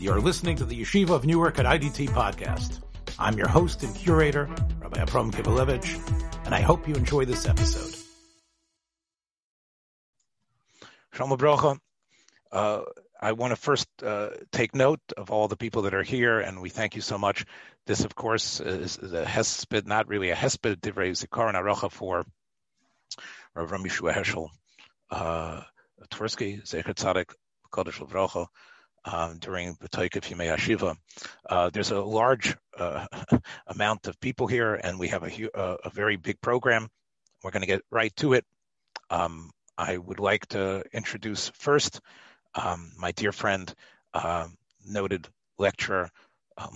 You're listening to the Yeshiva of Newark at IDT podcast. I'm your host and curator, Rabbi Avram Kivelevitz, and I hope you enjoy this episode. Shalom Brocha. I want to first take note of all the people that are here, and we thank you so much. This, of course, is a hesped, not really a hesped, divrei zikaron harocha for Rabbi Yeshua Heschel Twerski, Zecher Tzaddik, Kodesh Levrocha, during the Toikif Yimei HaShiva. There's a large amount of people here, and we have a very big program. We're going to get right to it. I would like to introduce first my dear friend, noted lecturer,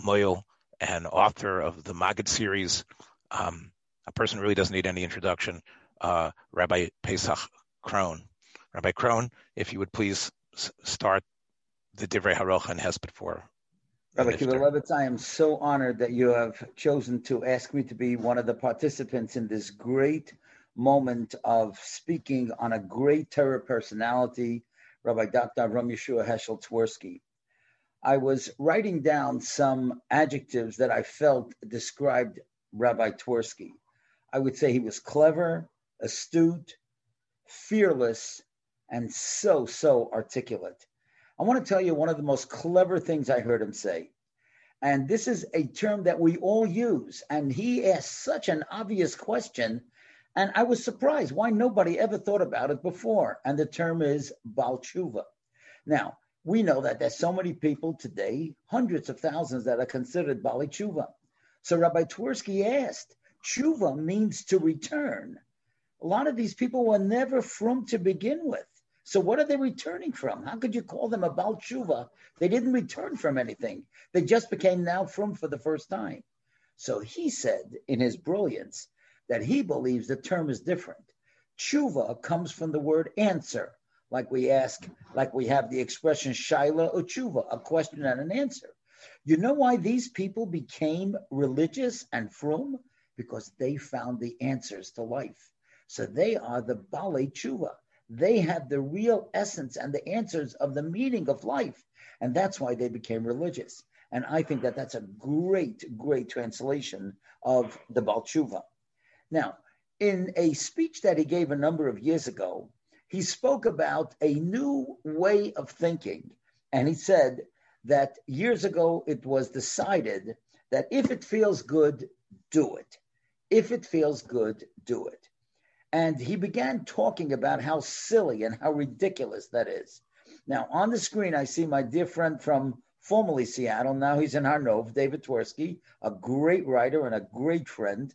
Moyel, and author of the Magid series. A person who really doesn't need any introduction, Rabbi Paysach Krohn. Rabbi Krohn, if you would please start the Divrei Harocha and Hesped for Rabbi Kivelevitz, I am so honored that you have chosen to ask me to be one of the participants in this great moment of speaking on a great Torah personality, Rabbi Dr. Avraham Yeshua Heschel Twerski. I was writing down some adjectives that I felt described Rabbi Twerski. I would say he was clever, astute, fearless, and so articulate. I want to tell you one of the most clever things I heard him say. And this is a term that we all use. And he asked such an obvious question, and I was surprised why nobody ever thought about it before. And the term is Baal Tshuva. Now, we know that there's so many people today, hundreds of thousands, that are considered Baal Tshuva. So Rabbi Twerski asked, Tshuva means to return. A lot of these people were never from to begin with. So what are they returning from? How could you call them a Baal Tshuva? They didn't return from anything. They just became now from for the first time. So he said in his brilliance, that he believes the term is different. Tshuva comes from the word answer, like we have the expression shaila or tshuva, a question and an answer. You know why these people became religious and frum? Because they found the answers to life. So they are the Baalei Tshuva. They have the real essence and the answers of the meaning of life. And that's why they became religious. And I think that that's a great, great translation of the Baal Tshuva. Now, in a speech that he gave a number of years ago, he spoke about a new way of thinking. And he said that years ago, it was decided that if it feels good, do it. If it feels good, do it. And he began talking about how silly and how ridiculous that is. Now, on the screen, I see my dear friend from formerly Seattle. Now he's in Harnov, David Twerski, a great writer and a great friend.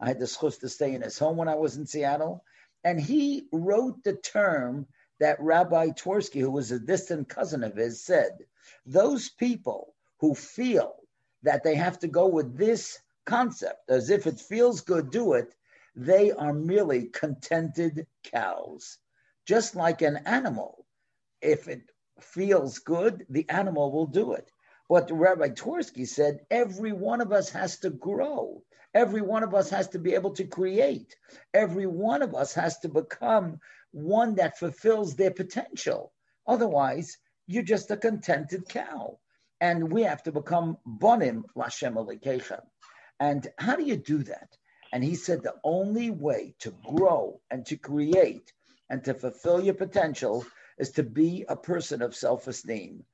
I had the schus to stay in his home when I was in Seattle. And he wrote the term that Rabbi Twerski, who was a distant cousin of his, said, those people who feel that they have to go with this concept, as if it feels good, do it, they are merely contented cows. Just like an animal, if it feels good, the animal will do it. But Rabbi Twerski said, every one of us has to grow. Every one of us has to be able to create. Every one of us has to become one that fulfills their potential. Otherwise, you're just a contented cow. And we have to become bonim l'Hashem alikecha. And how do you do that? And he said the only way to grow and to create and to fulfill your potential is to be a person of self-esteem.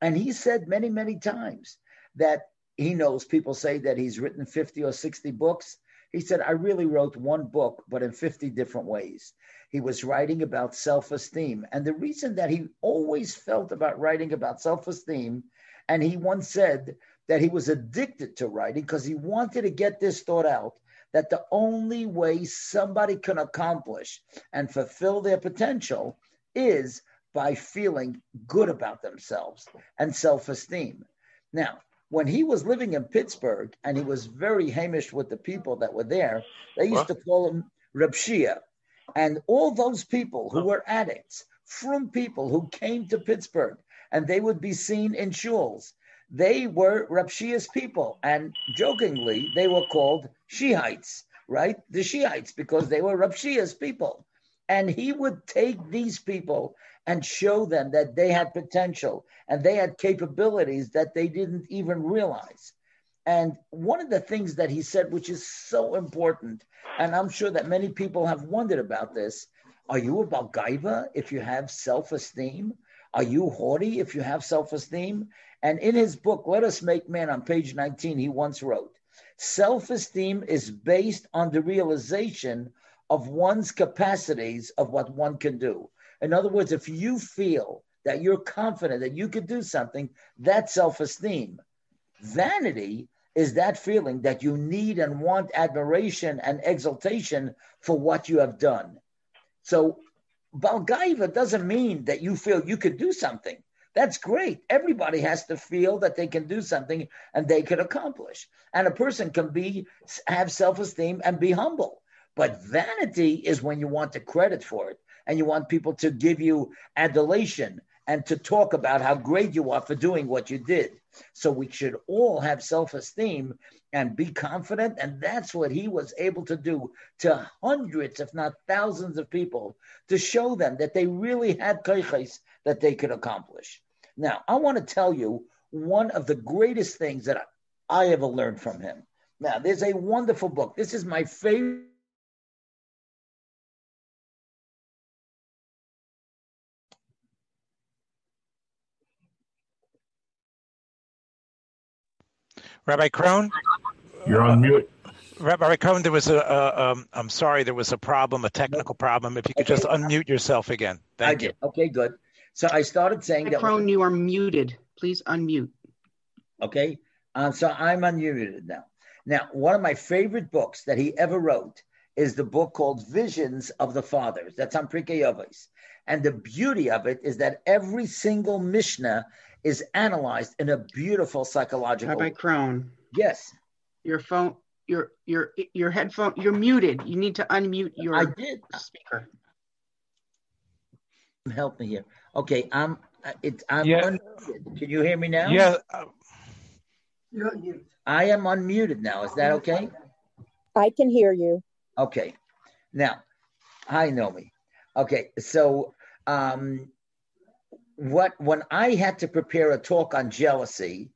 And he said many, many times that he knows people say that he's written 50 or 60 books. He said, I really wrote one book, but in 50 different ways. He was writing about self-esteem. And the reason that he always felt about writing about self-esteem, and he once said that he was addicted to writing because he wanted to get this thought out, that the only way somebody can accomplish and fulfill their potential is by feeling good about themselves and self-esteem. Now, when he was living in Pittsburgh and he was very Hamish with the people that were there, they used to call him Rabshia. And all those people who were addicts, from people who came to Pittsburgh and they would be seen in shuls, they were Rabshia's people. And jokingly, they were called Shiites, right? The Shiites, because they were Rabshia's people. And he would take these people and show them that they had potential and they had capabilities that they didn't even realize. And one of the things that he said, which is so important, and I'm sure that many people have wondered about this, are you a Balgaiva if you have self-esteem? Are you haughty if you have self-esteem? And in his book, Let Us Make Man, on page 19, he once wrote, self-esteem is based on the realization of one's capacities of what one can do. In other words, if you feel that you're confident that you could do something, that's self-esteem. Vanity is that feeling that you need and want admiration and exaltation for what you have done. So Balgaiva doesn't mean that you feel you could do something. That's great. Everybody has to feel that they can do something and they can accomplish. And a person can have self-esteem and be humble. But vanity is when you want the credit for it and you want people to give you adulation and to talk about how great you are for doing what you did. So we should all have self-esteem and be confident. And that's what he was able to do to hundreds, if not thousands of people, to show them that they really had koiches that they could accomplish. Now, I want to tell you one of the greatest things that I ever learned from him. Now, there's a wonderful book. This is my favorite. Rabbi Krohn? You're on mute. Rabbi Krohn, there was a problem, a technical problem. If you could just unmute yourself again. Thank you. Okay, good. So I started saying that— Krohn, you are muted. Please unmute. Okay, so I'm unmuted now. Now, one of my favorite books that he ever wrote is the book called Visions of the Fathers. That's on Prikayovice. And the beauty of it is that every single Mishnah is analyzed in a beautiful psychological way. Rabbi Krohn. Yes. Your phone, your headphone, you're muted. You need to unmute your speaker. Help me here. Okay, unmuted. Can you hear me now? Yeah. I am unmuted now. Is that okay? I can hear you. Okay. Now, hi, Nomi. Okay, so when I had to prepare a talk on jealousy,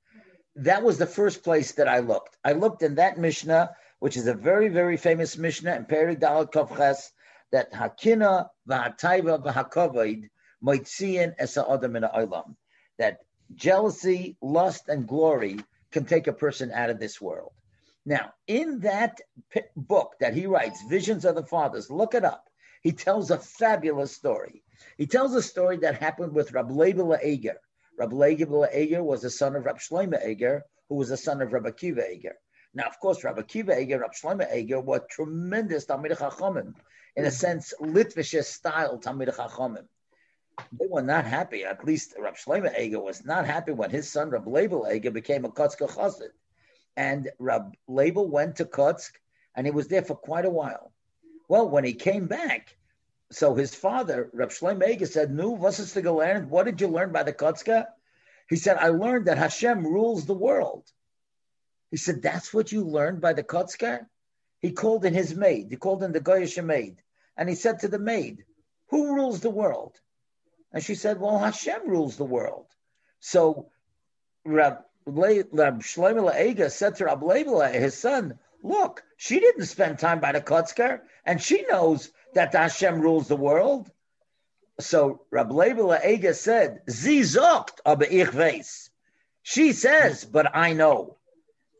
that was the first place that I looked. I looked in that Mishnah, which is a very, very famous Mishnah in Perek Daled Kaf Ches, that Hakina v'hataiva v'hakoved moitziin es ha'adam min ha'olam, that jealousy, lust, and glory can take a person out of this world. Now, in that book that he writes, Visions of the Fathers, look it up. He tells a fabulous story. He tells a story that happened with Rab Shlomo Eiger. Rab Shlomo Eiger was the son of Rab Shlomo Eiger, who was the son of Rabbi Akiva Eiger. Now, of course, Rabbi Akiva Eiger, Rab Shlomo Eiger were tremendous Talmidei Chachamim, in a sense, Litvish style Talmidei Chachamim. They were not happy, at least Rab Shlomo Eiger was not happy when his son Rab Shlomo Eiger became a Kotzker Chassid. And Rab Shlomo went to Kotzk, and he was there for quite a while. Well, when he came back, so his father, Rav Shlomo Eiger, said, "Nu, was ist gelernt? What did you learn by the Kotzker?" He said, "I learned that Hashem rules the world." He said, "That's what you learned by the Kotzker?" He called in his maid. He called in the Goyish maid. And he said to the maid, "Who rules the world?" And she said, "Well, Hashem rules the world." So Rav Shlomo Eiger said to Rav Leibla, his son, "Look, she didn't spend time by the Kotzker, and she knows that Hashem rules the world." So Rab Shlomo Eiger said, "Sie sagt, aber ich weiß." She says, but I know.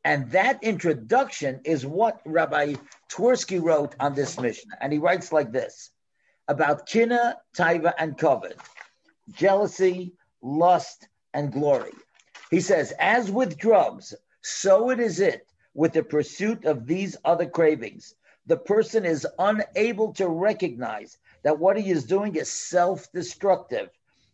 And that introduction is what Rabbi Twerski wrote on this Mishnah. And he writes like this, about Kina, Taiva, and Kavod, jealousy, lust, and glory. He says, as with drugs, so it is with the pursuit of these other cravings. The person is unable to recognize that what he is doing is self-destructive.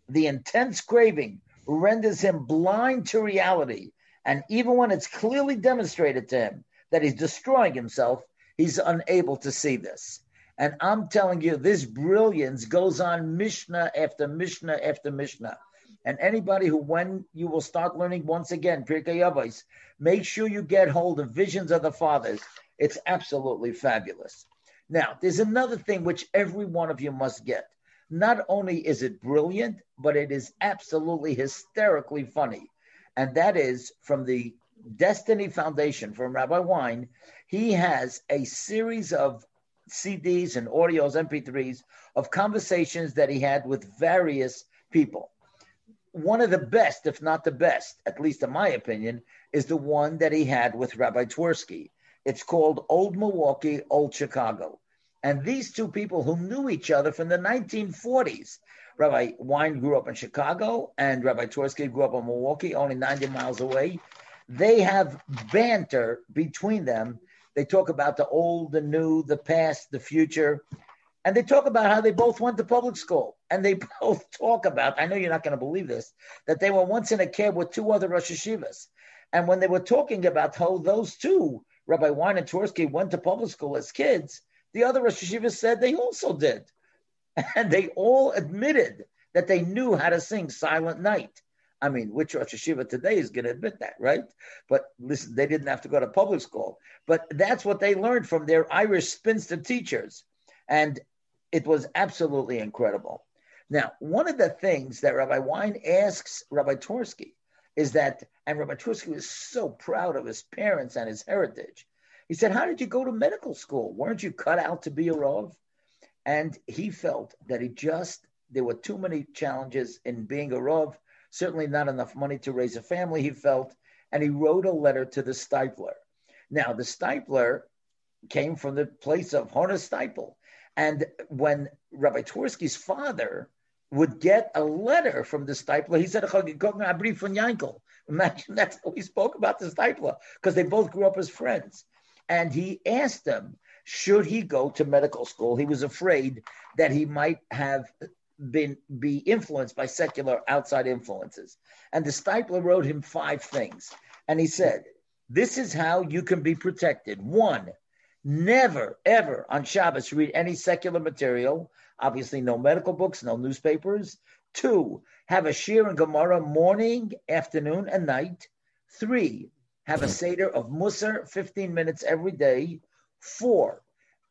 The intense craving renders him blind to reality. And even when it's clearly demonstrated to him that he's destroying himself, he's unable to see this. And I'm telling you, this brilliance goes on Mishnah after Mishnah after Mishnah. And anybody when you will start learning once again, Pirkei Avos, make sure you get hold of Visions of the Fathers. It's absolutely fabulous. Now, there's another thing which every one of you must get. Not only is it brilliant, but it is absolutely hysterically funny. And that is from the Destiny Foundation, from Rabbi Wine. He has a series of CDs and audios, MP3s, of conversations that he had with various people. One of the best, if not the best, at least in my opinion, is the one that he had with Rabbi Twerski. It's called Old Milwaukee, Old Chicago. And these two people who knew each other from the 1940s, Rabbi Wine grew up in Chicago and Rabbi Twerski grew up in Milwaukee, only 90 miles away. They have banter between them. They talk about the old, the new, the past, the future. And they talk about how they both went to public school. And they both talk about, I know you're not going to believe this, that they were once in a cab with two other Rosh HaYeshivas. And when they were talking about how those two, Rabbi Wine and Twerski, went to public school as kids, the other Rosh Hashivas said they also did. And they all admitted that they knew how to sing Silent Night. I mean, which Rosh Hashiva today is going to admit that, right? But listen, they didn't have to go to public school. But that's what they learned from their Irish spinster teachers. And it was absolutely incredible. Now, one of the things that Rabbi Wine asks Rabbi Twerski is that, and Rabbi Twerski was so proud of his parents and his heritage, he said, how did you go to medical school? Weren't you cut out to be a Rav? And he felt that there were too many challenges in being a Rav, certainly not enough money to raise a family, he felt. And he wrote a letter to the Steipler. Now, the Steipler came from the place of Honer Steipel. And when Rabbi Twerski's father would get a letter from the Steipler, he said, imagine that's how he spoke about the Steipler, because they both grew up as friends. And he asked him, should he go to medical school? He was afraid that he might have be influenced by secular outside influences. And the Steipler wrote him 5 things. And he said, this is how you can be protected. 1, never, ever on Shabbos read any secular material. Obviously, no medical books, no newspapers. 2, have a shiur and Gemara morning, afternoon, and night. 3, have a Seder of Musar, 15 minutes every day. 4,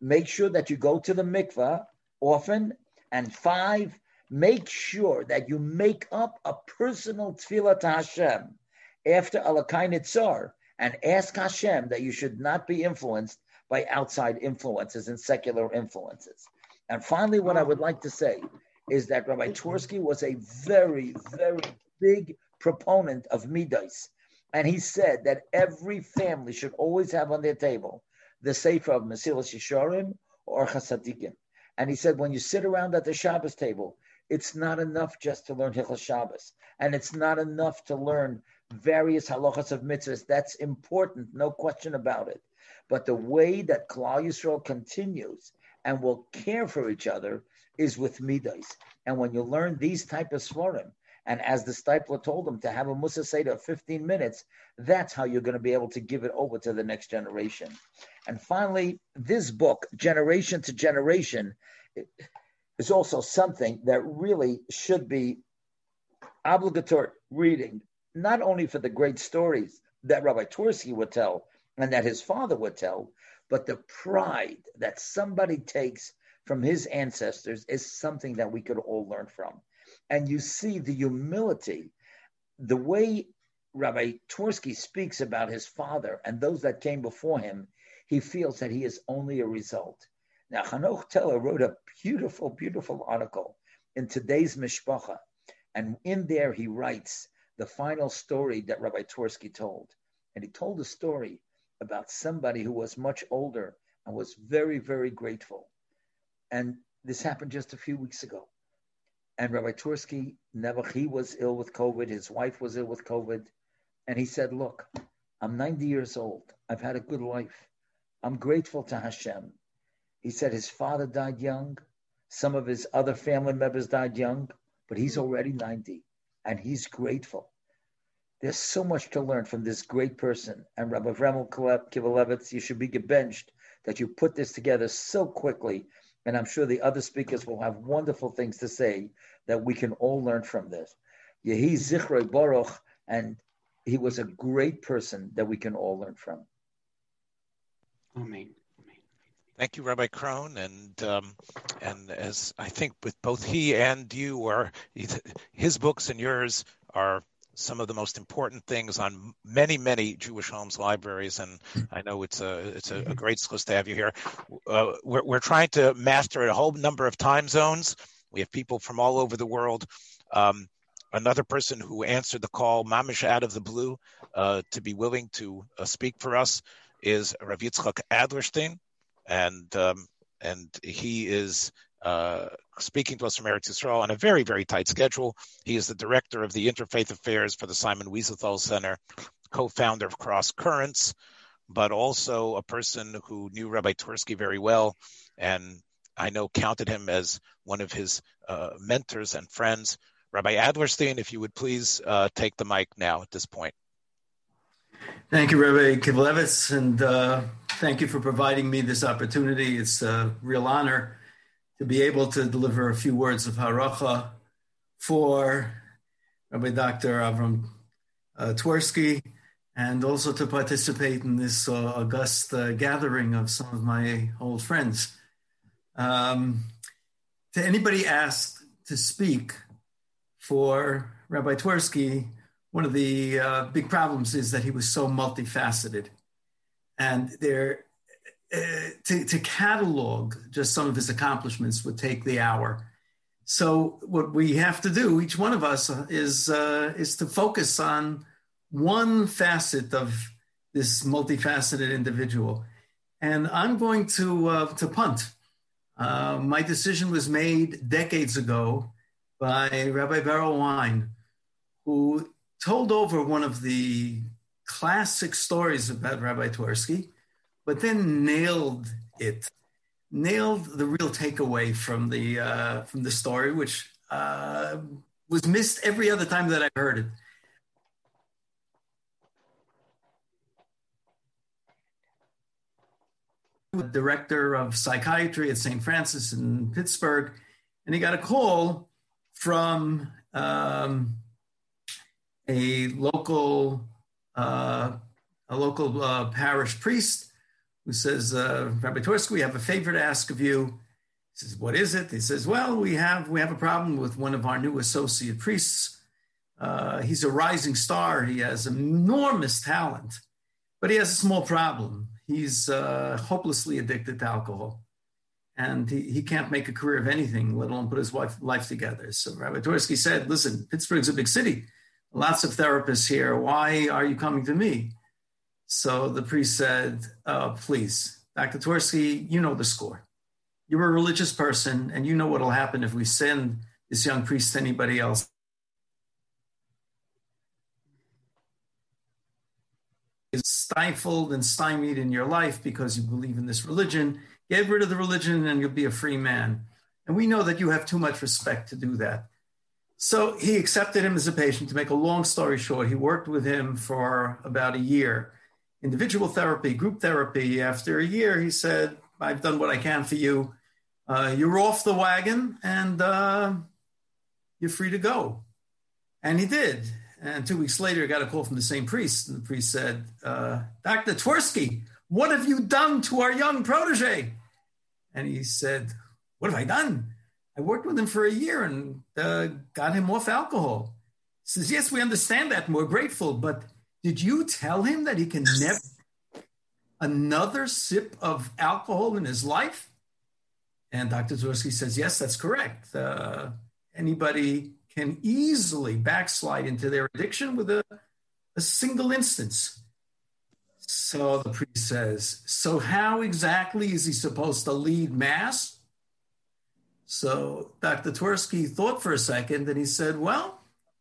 make sure that you go to the mikveh often. And 5, make sure that you make up a personal tefillah to Hashem after Alakai Nitzar and ask Hashem that you should not be influenced by outside influences and secular influences. And finally, what I would like to say is that Rabbi Twerski was a very, very big proponent of Midas. And he said that every family should always have on their table the sefer of Mesilas Yesharim or Chasadikim. And he said, when you sit around at the Shabbos table, it's not enough just to learn Hilchos Shabbos. And it's not enough to learn various halachas of mitzvahs. That's important, no question about it. But the way that Klal Yisrael continues and will care for each other is with Midas. And when you learn these type of svarim, and as the Steipler told them, to have a Musa Seder of 15 minutes, that's how you're going to be able to give it over to the next generation. And finally, this book, Generation to Generation, is also something that really should be obligatory reading, not only for the great stories that Rabbi Twerski would tell and that his father would tell, but the pride that somebody takes from his ancestors is something that we could all learn from. And you see the humility, the way Rabbi Twerski speaks about his father and those that came before him, he feels that he is only a result. Now, Hanoch Teller wrote a beautiful, beautiful article in Today's Mishpacha. And in there, he writes the final story that Rabbi Twerski told. And he told a story about somebody who was much older and was very, very grateful. And this happened just a few weeks ago. And Rabbi Twerski, he was ill with COVID. His wife was ill with COVID. And he said, look, I'm 90 years old. I've had a good life. I'm grateful to Hashem. He said his father died young. Some of his other family members died young, but he's already 90 and he's grateful. There's so much to learn from this great person. And Rabbi Avram Kivelevitz, you should be gebenched that you put this together so quickly. And I'm sure the other speakers will have wonderful things to say that we can all learn from this. Yehi Zichrei Baruch, and he was a great person that we can all learn from. Amen. Thank you, Rabbi Krohn, and as I think with both he and you are, his books and yours are some of the most important things on many, many Jewish homes libraries, and I know it's a great solace to have you here. We're trying to master a whole number of time zones. We have people from all over the world. Another person who answered the call, mamish out of the blue, to be willing to speak for us is Rav Yitzchak Adlerstein, and he is speaking to us from Eretz Yisrael on a very, very tight schedule. He is the director of the Interfaith Affairs for the Simon Wiesenthal Center, co-founder of Cross Currents, but also a person who knew Rabbi Twerski very well, and I know counted him as one of his mentors and friends. Rabbi Adlerstein, if you would please take the mic now at this point. Thank you, Rabbi Kivelevitz, and thank you for providing me this opportunity. It's a real honor to be able to deliver a few words of haracha for Rabbi Dr. Avram Twerski, and also to participate in this august gathering of some of my old friends. To anybody asked to speak for Rabbi Twerski, one of the big problems is that he was so multifaceted, and there to catalog just some of his accomplishments would take the hour. So what we have to do, each one of us, is to focus on one facet of this multifaceted individual, and I'm going to punt. My decision was made decades ago by Rabbi Wine, who told over one of the classic stories about Rabbi Twerski, but then nailed the real takeaway from the story, which was missed every other time that I heard it. The director of psychiatry at St. Francis in Pittsburgh, and he got a call from a local parish priest who says, Rabbi Twerski, we have a favor to ask of you. He says, what is it? He says, well, we have a problem with one of our new associate priests. He's a rising star. He has enormous talent, but he has a small problem. He's hopelessly addicted to alcohol, and he can't make a career of anything, let alone put his life together. So Rabbi Twerski said, listen, Pittsburgh's a big city. Lots of therapists here. Why are you coming to me? So the priest said, please, Dr. Twerski, you know the score. You're a religious person, and you know what will happen if we send this young priest to anybody else. Is stifled and stymied in your life because you believe in this religion. Get rid of the religion and you'll be a free man. And we know that you have too much respect to do that. So he accepted him as a patient. To make a long story short, he worked with him for about a year. Individual therapy, group therapy. After a year, he said, I've done what I can for you. You're off the wagon and you're free to go. And he did. And 2 weeks later, he got a call from the same priest. And the priest said, Dr. Twerski, what have you done to our young protege? And he said, what have I done? I worked with him for a year and got him off alcohol. He says, yes, we understand that and we're grateful, but did you tell him that he can never have another sip of alcohol in his life? And Dr. Twerski says, yes, that's correct. Anybody can easily backslide into their addiction with a single instance. So the priest says, so how exactly is he supposed to lead mass? So Dr. Twerski thought for a second and he said, well,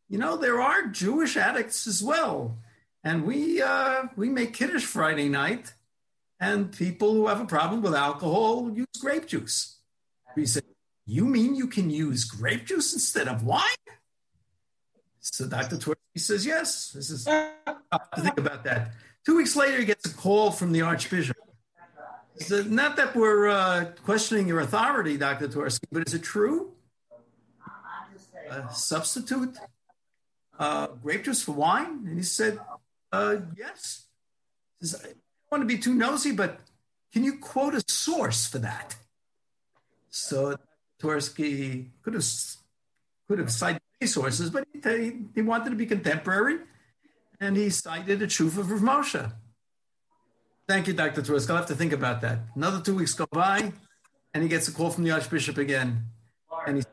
you know, there are Jewish addicts as well. And we make Kiddush Friday night, and people who have a problem with alcohol use grape juice. He said, you mean you can use grape juice instead of wine? So Dr. Twerski says, yes. This is think about that. 2 weeks later, he gets a call from the Archbishop. He says, not that we're questioning your authority, Dr. Twerski, but is it true? Substitute grape juice for wine? And he said, yes. He says, I don't want to be too nosy, but Can you quote a source for that? So Twerski could have cited many sources, but he wanted to be contemporary, and he cited a tshuva of Rav Moshe. Thank you, Dr. Twerski. I'll have to think about that. Another 2 weeks go by, and he gets a call from the Archbishop again. And he's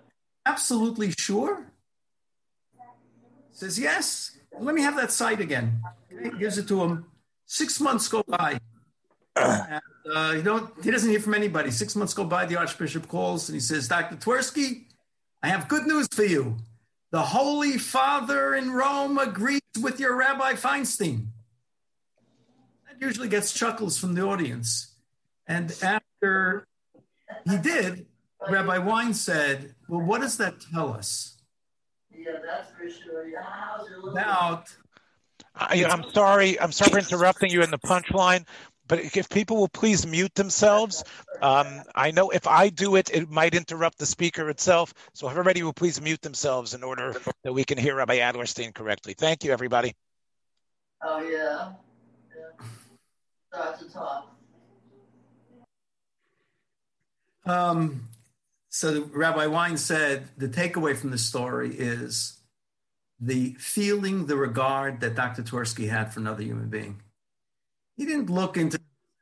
absolutely sure? Says, yes. Let me have that site again. Okay, gives it to him. 6 months go by. And, he doesn't hear from anybody. 6 months go by, the Archbishop calls, and he says, Dr. Twerski, I have good news for you. The Holy Father in Rome agrees with your Rabbi Feinstein. That usually gets chuckles from the audience. And after he did, Rabbi Wine said, well, what does that tell us? Yeah, that's for sure. I'm sorry for interrupting you in the punchline, but if people will please mute themselves, I know if I do it, it might interrupt the speaker itself. So everybody will please mute themselves in order that we can hear Rabbi Adlerstein correctly. Thank you, everybody. Oh, yeah. Start to talk. So Rabbi Wine said the takeaway from this story is the feeling, the regard that Dr. Twerski had for another human being. He didn't look into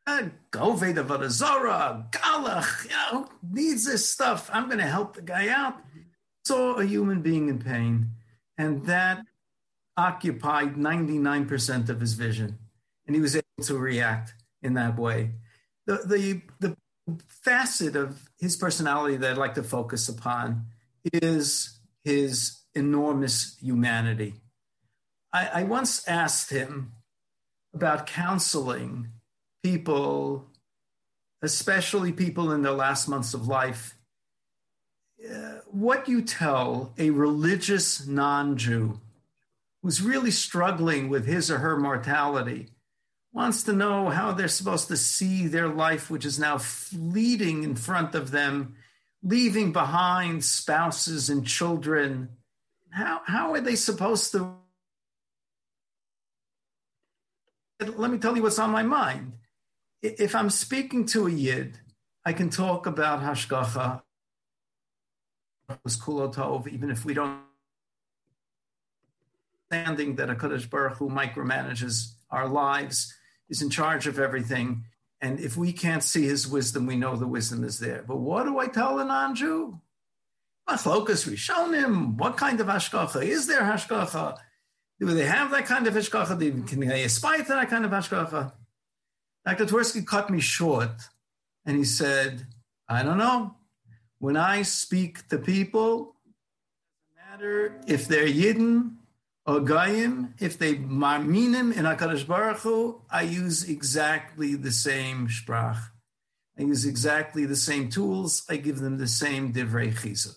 Govei Devar Zorah, Galach, who needs this stuff? I'm going to help the guy out. Saw a human being in pain, and that occupied 99% of his vision, and he was able to react in that way. The facet of his personality that I'd like to focus upon is his enormous humanity. I once asked him about counseling people, especially people in their last months of life, what you tell a religious non-Jew who's really struggling with his or her mortality, wants to know how they're supposed to see their life, which is now fleeting in front of them, leaving behind spouses and children. How are they supposed to? Let me tell you what's on my mind. If I'm speaking to a Yid, I can talk about Hashgacha, even if we don't understanding that HaKadosh Baruch Hu micromanages our lives, is in charge of everything. And if we can't see his wisdom, we know the wisdom is there. But what do I tell a non-Jew? Machlokas Rishonim, what kind of hashgacha? Is there hashgacha? Do they have that kind of hashgacha? Can they aspire to that kind of hashgacha? Dr. Twerski cut me short, and he said, I don't know. When I speak to people, it doesn't matter if they're Yidden, or Goyim, if they marminim in HaKadosh Baruch Hu, I use exactly the same sprach. I use exactly the same tools. I give them the same divrei chizuk.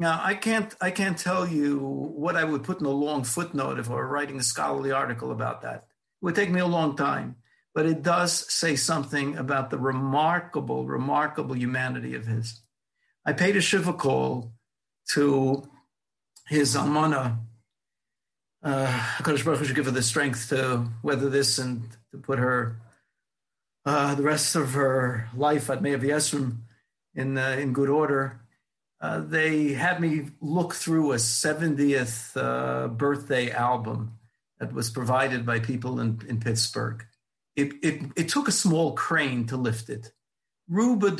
Now, I can't tell you what I would put in a long footnote if I were writing a scholarly article about that. It would take me a long time, but it does say something about the remarkable, remarkable humanity of his. I paid a shiva call to his almana. HaKadosh Baruch Hu should give her the strength to weather this and to put her, the rest of her life at Me'av Yesrim in good order. They had me look through a 70th birthday album that was provided by people in Pittsburgh. It took a small crane to lift it. Ruba of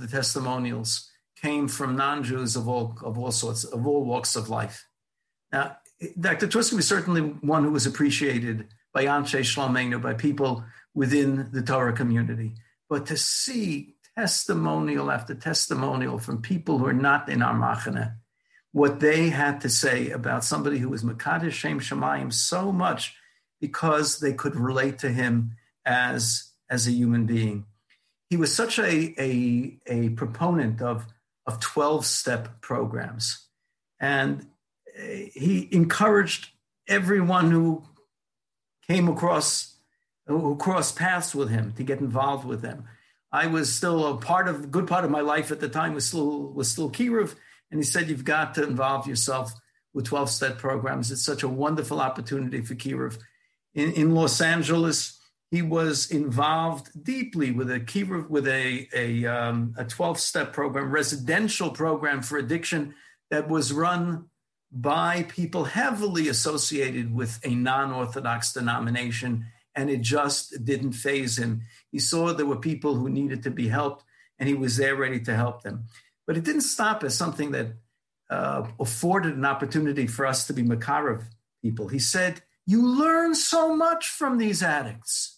the testimonials came from non-Jews of all walks of life. Now, Dr. Twerski was certainly one who was appreciated by Anshe Shlomeinu, by people within the Torah community. But to see testimonial after testimonial from people who are not in our Machane, what they had to say about somebody who was Mekadesh Shem Shamayim so much because they could relate to him as a human being. He was such a proponent of 12-step programs. And he encouraged everyone who crossed paths with him to get involved with them. I was still a good part of my life at the time was still Kiruv, and he said, you've got to involve yourself with 12-step programs. It's such a wonderful opportunity for Kiruv. In Los Angeles, He was involved deeply with a 12-step program, residential program for addiction that was run by people heavily associated with a non-Orthodox denomination, and it just didn't faze him. He saw there were people who needed to be helped, and he was there ready to help them. But it didn't stop as something that afforded an opportunity for us to be Makarev people. He said, you learn so much from these addicts.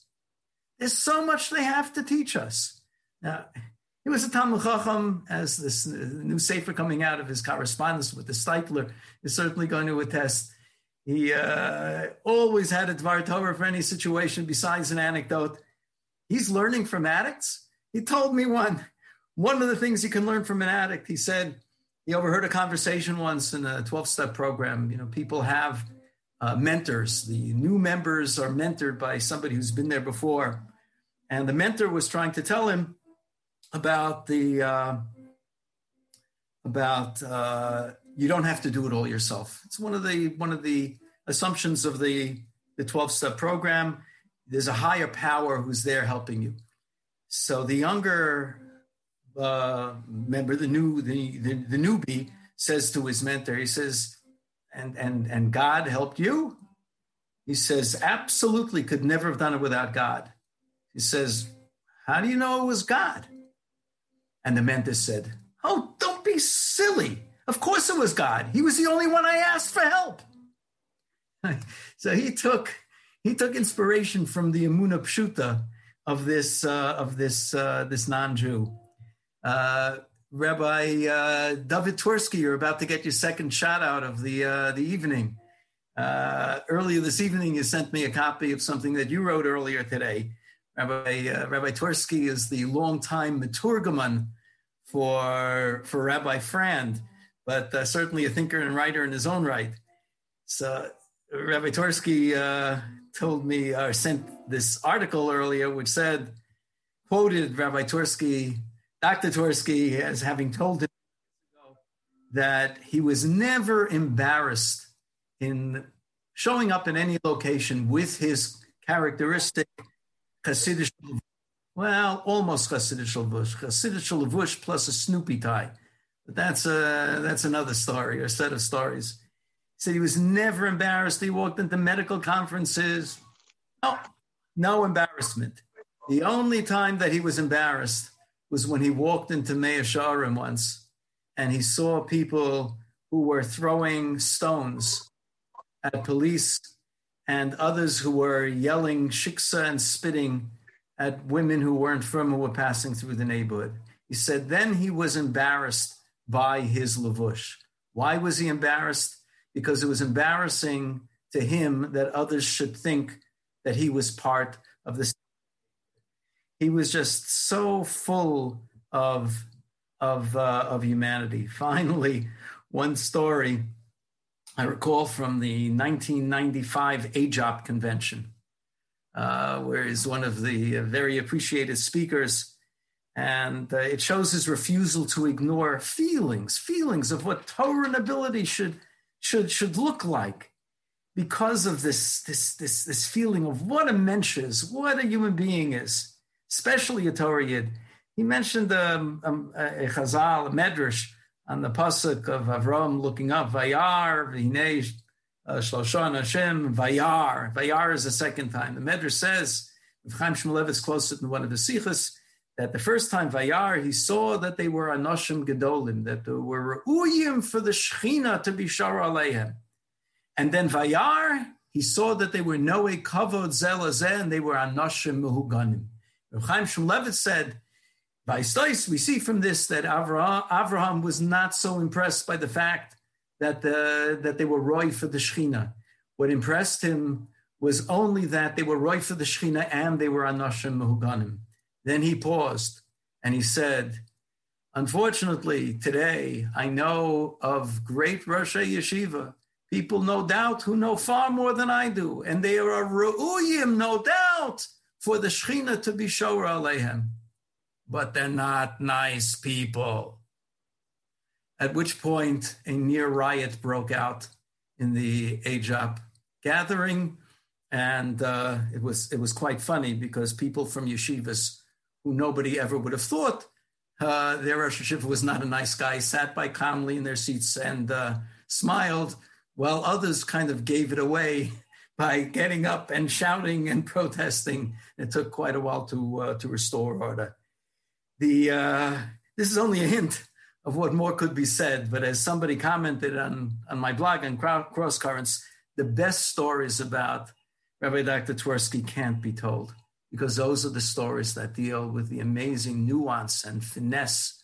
There's so much they have to teach us. Now, he was a Talmud Chacham, as this new sefer coming out of his correspondence with the Steipler is certainly going to attest. He always had a Dvar Torah for any situation besides an anecdote. He's learning from addicts. He told me one of the things you can learn from an addict. He said he overheard a conversation once in a 12-step program. You know, people have mentors. The new members are mentored by somebody who's been there before. And the mentor was trying to tell him about you don't have to do it all yourself. It's one of the assumptions of the 12-step program. There's a higher power who's there helping you. So the younger member, the newbie, says to his mentor, he says, and God helped you? He says, absolutely, could never have done it without God. He says, how do you know it was God? And the mentor said, oh, don't be silly. Of course it was God. He was the only one I asked for help. So he took inspiration from the Emunah Pshuta of this non-Jew. Rabbi David Twerski, you're about to get your second shout out of the evening. Earlier this evening, you sent me a copy of something that you wrote earlier today. Rabbi Twerski is the longtime Meturgaman for Rabbi Frand, but certainly a thinker and writer in his own right. So Rabbi Twerski told me, or sent this article earlier, which said, quoted Rabbi Twerski, Dr. Twerski, as having told him that he was never embarrassed in showing up in any location with his characteristic Hasidic, well, almost Hasidic levush plus a Snoopy tie. But that's another story or set of stories. He said he was never embarrassed. He walked into medical conferences. No embarrassment. The only time that he was embarrassed was when he walked into Mea Sha'arim once and he saw people who were throwing stones at police and others who were yelling shiksa and spitting at women who weren't from, who were passing through the neighborhood. He said then he was embarrassed by his levush. Why was he embarrassed? Because it was embarrassing to him that others should think that he was part of this. He was just so full of humanity. Finally, one story I recall from the 1995 AJOP convention, where he's one of the very appreciated speakers. And it shows his refusal to ignore feelings of what Torah and ability should look like, because of this feeling of what a mensch is, what a human being is, especially a Torah Yid. He mentioned a Chazal, a Medrash, on the pasuk of Avram looking up, Vayar, V'hinei, Shloshan Hashem, Vayar. Vayar is the second time. The Medrash says, Rav Chaim Shmulevitz quotes it in one of the Sichas, that the first time Vayar, he saw that they were Anoshim Gedolim, that they were Re'uyim for the Shechina to be Shara Aleihem. And then Vayar, he saw that they were Noe Kavod Zel Azeh, and they were Anoshim Mehuganim. Rav Chaim Shmulevitz said, by Stois, we see from this that Avraham was not so impressed by the fact that they were Roy for the Shechina. What impressed him was only that they were Roy for the Shechina and they were Anoshim Mehuganim. Then he paused and he said, unfortunately, today I know of great Rosh HaYeshiva, people no doubt who know far more than I do, and they are a Re'uyim, no doubt, for the Shechina to be Shora Aleihem. But they're not nice people. At which point, a near riot broke out in the AJOP gathering, And it was quite funny because people from yeshivas who nobody ever would have thought their Rosh HaYeshiva was not a nice guy, sat by calmly in their seats and smiled, while others kind of gave it away by getting up and shouting and protesting. It took quite a while to restore order. This is only a hint of what more could be said, but as somebody commented on my blog on Cross Currents, the best stories about Rabbi Dr. Twerski can't be told, because those are the stories that deal with the amazing nuance and finesse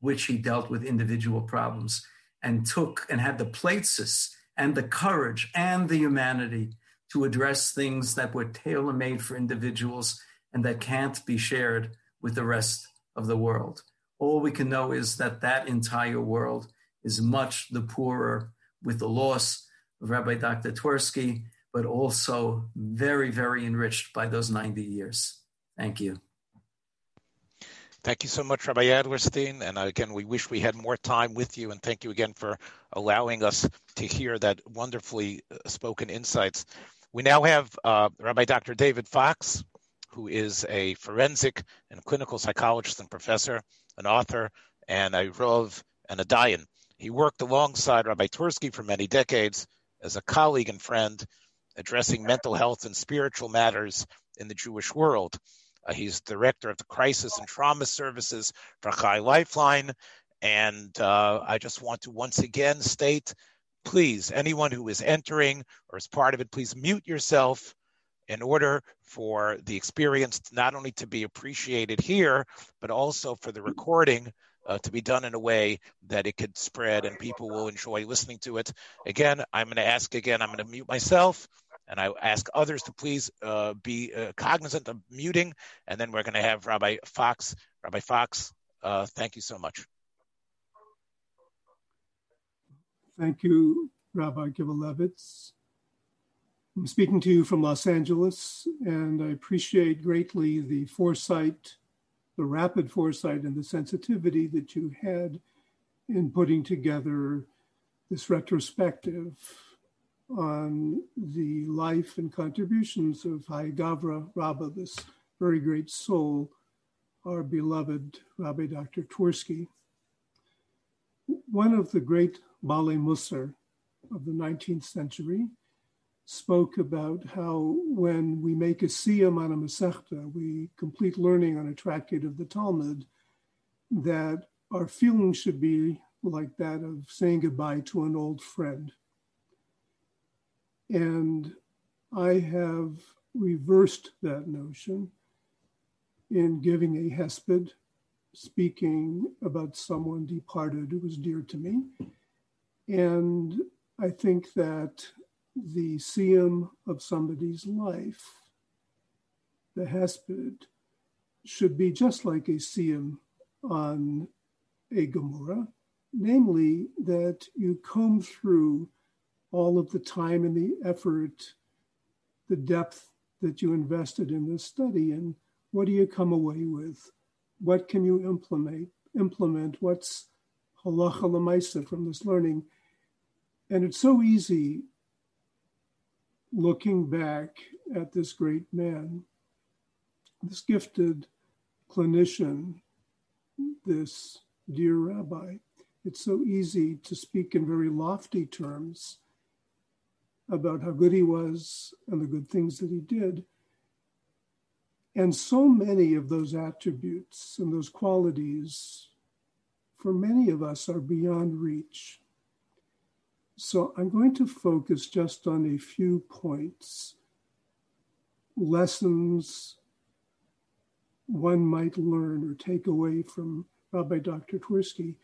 which he dealt with individual problems and took and had the platsis and the courage and the humanity to address things that were tailor-made for individuals and that can't be shared with the rest of the world. All we can know is that entire world is much the poorer with the loss of Rabbi Dr. Twerski, but also very, very enriched by those 90 years. Thank you. Thank you so much, Rabbi Adlerstein. And again, we wish we had more time with you. And thank you again for allowing us to hear that wonderfully spoken insights. We now have Rabbi Dr. David Fox, who is a forensic and clinical psychologist and professor, an author, and a Rov and a Dayan. He worked alongside Rabbi Twerski for many decades as a colleague and friend, addressing mental health and spiritual matters in the Jewish world. He's director of the Crisis and Trauma Services for Chai Lifeline. And I just want to once again state, please, anyone who is entering or is part of it, please mute yourself in order for the experience not only to be appreciated here, but also for the recording to be done in a way that it could spread and people will enjoy listening to it. Again, I'm going to mute myself. And I ask others to please be cognizant of muting. And then we're going to have Rabbi Fox. Rabbi Fox, thank you so much. Thank you, Rabbi Kivelevitz. I'm speaking to you from Los Angeles, and I appreciate greatly the foresight, the rapid foresight, and the sensitivity that you had in putting together this retrospective on the life and contributions of Hayagavra Rabbah, this very great soul, our beloved Rabbi Dr. Twerski. One of the great Balei Musar of the 19th century spoke about how when we make a siyum on a Masechta, we complete learning on a tractate of the Talmud, that our feeling should be like that of saying goodbye to an old friend. And I have reversed that notion in giving a hesped, speaking about someone departed who was dear to me. And I think that the siyum of somebody's life, the hesped, should be just like a siyum on a Gemara, namely that you comb through all of the time and the effort, the depth that you invested in this study, and what do you come away with? What can you implement? What's halacha l'maisa from this learning? And it's so easy looking back at this great man, this gifted clinician, this dear rabbi. It's so easy to speak in very lofty terms about how good he was and the good things that he did. And so many of those attributes and those qualities for many of us are beyond reach. So I'm going to focus just on a few points, lessons one might learn or take away from Rabbi Dr. Twerski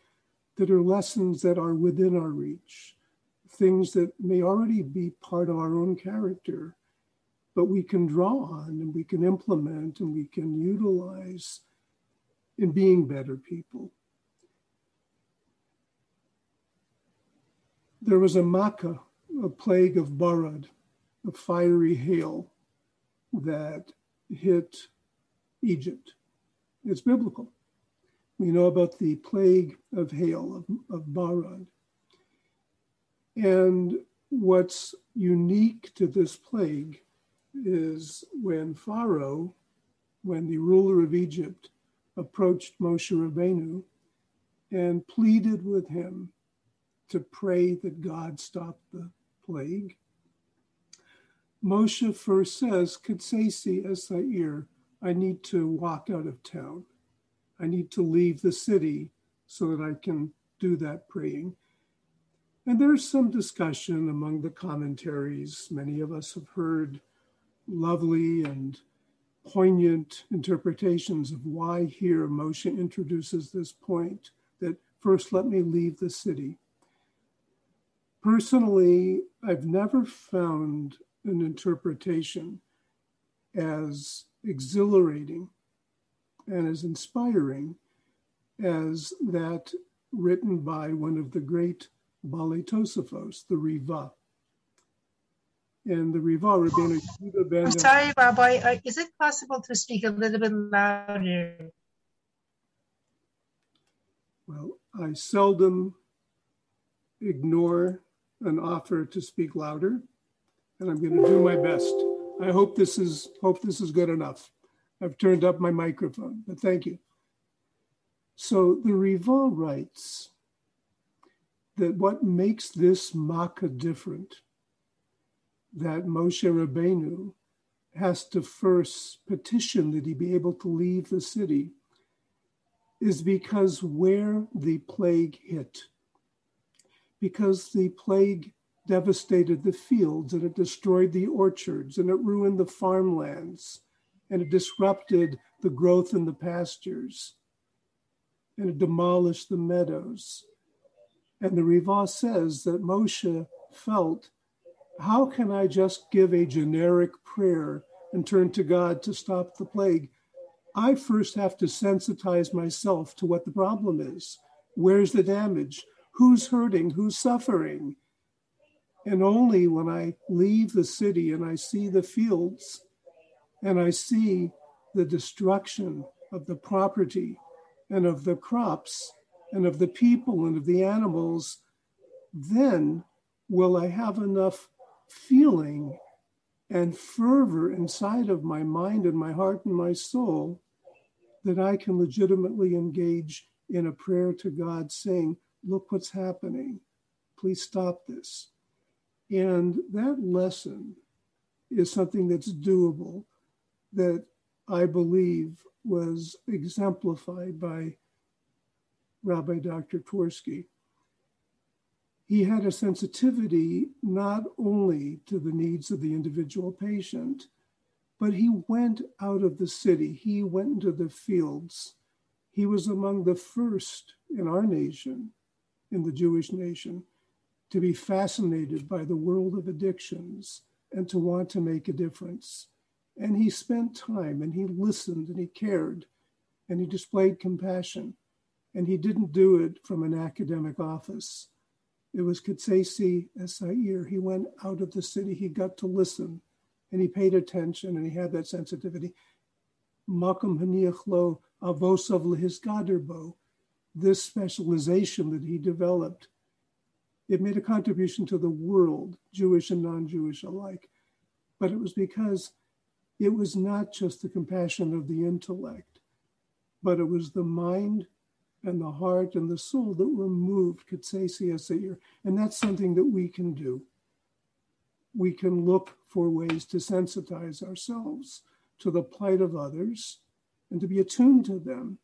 that are lessons that are within our reach, things that may already be part of our own character, but we can draw on and we can implement and we can utilize in being better people. There was a Makkah, a plague of Barad, a fiery hail that hit Egypt. It's biblical. We know about the plague of hail, of Barad. And what's unique to this plague is when Pharaoh, when the ruler of Egypt, approached Moshe Rabbeinu and pleaded with him to pray that God stop the plague. Moshe first says, Kitsesi Esair, I need to walk out of town. I need to leave the city so that I can do that praying. And there's some discussion among the commentaries. Many of us have heard lovely and poignant interpretations of why here Moshe introduces this point that first let me leave the city. Personally, I've never found an interpretation as exhilarating and as inspiring as that written by one of the great Balei Tosafos, the Riva. And the Riva, Rabbeinu Yehuda ben... I'm sorry, Rabbi. Is it possible to speak a little bit louder? Well, I seldom ignore an offer to speak louder, and I'm going to do my best. I hope this is good enough. I've turned up my microphone, but thank you. So the Riva writes that what makes this Makkah different, that Moshe Rabbeinu has to first petition that he be able to leave the city, is because where the plague hit. Because the plague devastated the fields and it destroyed the orchards and it ruined the farmlands and it disrupted the growth in the pastures and it demolished the meadows. And the Riva says that Moshe felt, how can I just give a generic prayer and turn to God to stop the plague? I first have to sensitize myself to what the problem is. Where's the damage? Who's hurting? Who's suffering? And only when I leave the city and I see the fields and I see the destruction of the property and of the crops and of the people and of the animals, then will I have enough feeling and fervor inside of my mind and my heart and my soul that I can legitimately engage in a prayer to God saying, look what's happening, please stop this. And that lesson is something that's doable, that I believe was exemplified by Rabbi Dr. Twerski. He had a sensitivity not only to the needs of the individual patient, but he went out of the city. He went into the fields. He was among the first in our nation, in the Jewish nation, to be fascinated by the world of addictions and to want to make a difference. And he spent time and he listened and he cared and he displayed compassion. And he didn't do it from an academic office. It was Kitsesi Esair. He went out of the city, he got to listen and he paid attention and he had that sensitivity. Makom haniach lo avosav lehisgader bo. This specialization that he developed, it made a contribution to the world, Jewish and non-Jewish alike. But it was because it was not just the compassion of the intellect, but it was the mind and the heart and the soul that were moved, Kitsesi Esair. And that's something that we can do. We can look for ways to sensitize ourselves to the plight of others and to be attuned to them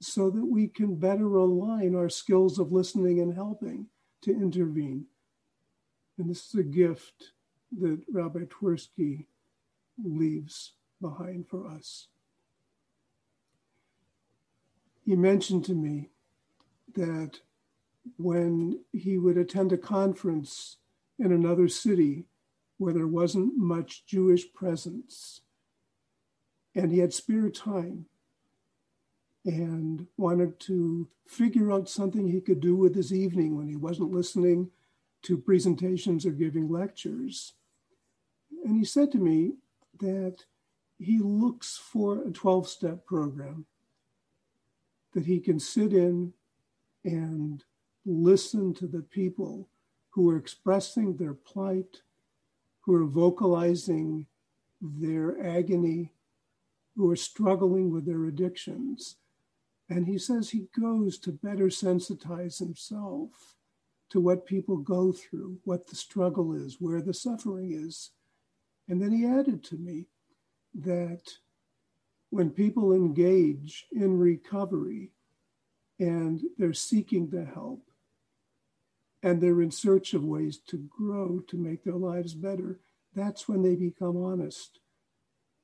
so that we can better align our skills of listening and helping to intervene. And this is a gift that Rabbi Twerski leaves behind for us. He mentioned to me that when he would attend a conference in another city where there wasn't much Jewish presence, and he had spare time and wanted to figure out something he could do with his evening when he wasn't listening to presentations or giving lectures. And he said to me that he looks for a 12-step program that he can sit in and listen to the people who are expressing their plight, who are vocalizing their agony, who are struggling with their addictions. And he says he goes to better sensitize himself to what people go through, what the struggle is, where the suffering is. And then he added to me that when people engage in recovery and they're seeking the help and they're in search of ways to grow, to make their lives better, that's when they become honest.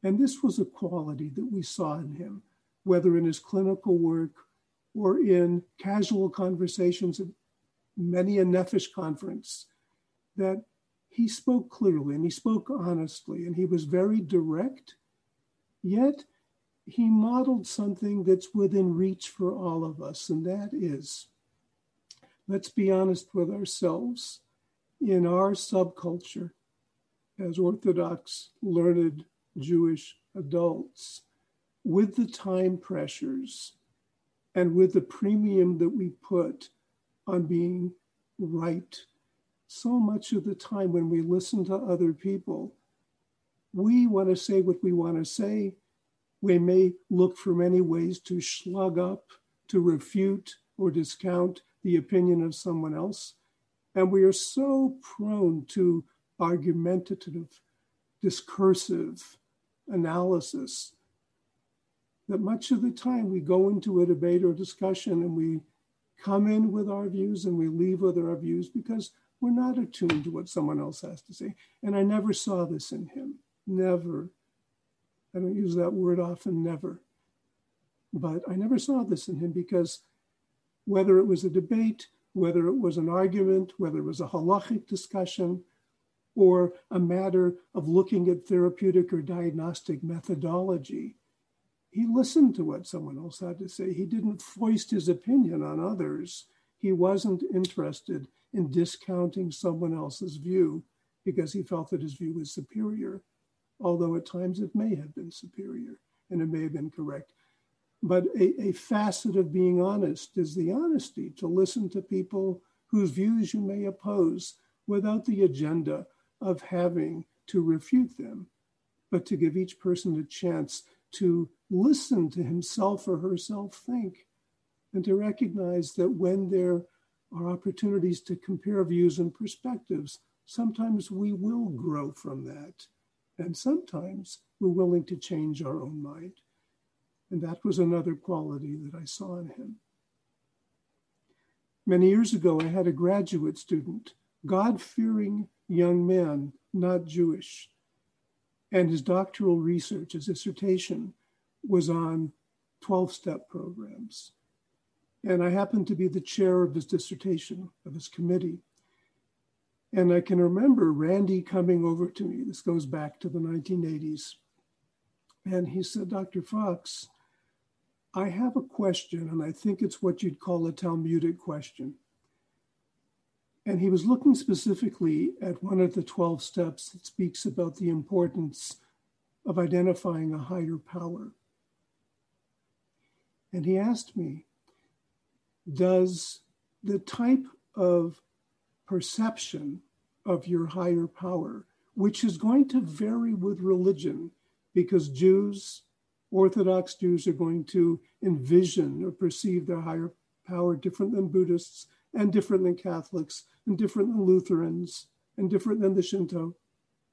And this was a quality that we saw in him, whether in his clinical work or in casual conversations at many a Nefesh conference, that he spoke clearly and he spoke honestly and he was very direct, yet he modeled something that's within reach for all of us, and that is, let's be honest with ourselves. In our subculture, as Orthodox, learned Jewish adults, with the time pressures and with the premium that we put on being right, so much of the time when we listen to other people, we want to say what we want to say. We may look for many ways to slug up, to refute or discount the opinion of someone else. And we are so prone to argumentative, discursive analysis that much of the time we go into a debate or discussion and we come in with our views and we leave with our views because we're not attuned to what someone else has to say. And I never saw this in him, never. I don't use that word often, never. But I never saw this in him because whether it was a debate, whether it was an argument, whether it was a halachic discussion, or a matter of looking at therapeutic or diagnostic methodology, he listened to what someone else had to say. He didn't foist his opinion on others. He wasn't interested in discounting someone else's view because he felt that his view was superior, although at times it may have been superior and it may have been correct. But a facet of being honest is the honesty to listen to people whose views you may oppose without the agenda of having to refute them, but to give each person a chance to listen to himself or herself think, and to recognize that when there are opportunities to compare views and perspectives, sometimes we will grow from that. And sometimes we're willing to change our own mind. And that was another quality that I saw in him. Many years ago, I had a graduate student, God-fearing young man, not Jewish. And his doctoral research, his dissertation, was on 12-step programs. And I happened to be the chair of his dissertation, of his committee. And I can remember Randy coming over to me. This goes back to the 1980s. And he said, Dr. Fox, I have a question, and I think it's what you'd call a Talmudic question. And he was looking specifically at one of the 12 steps that speaks about the importance of identifying a higher power. And he asked me, does the type of perception of your higher power, which is going to vary with religion, because Jews, Orthodox Jews, are going to envision or perceive their higher power different than Buddhists, and different than Catholics, and different than Lutherans, and different than the Shinto,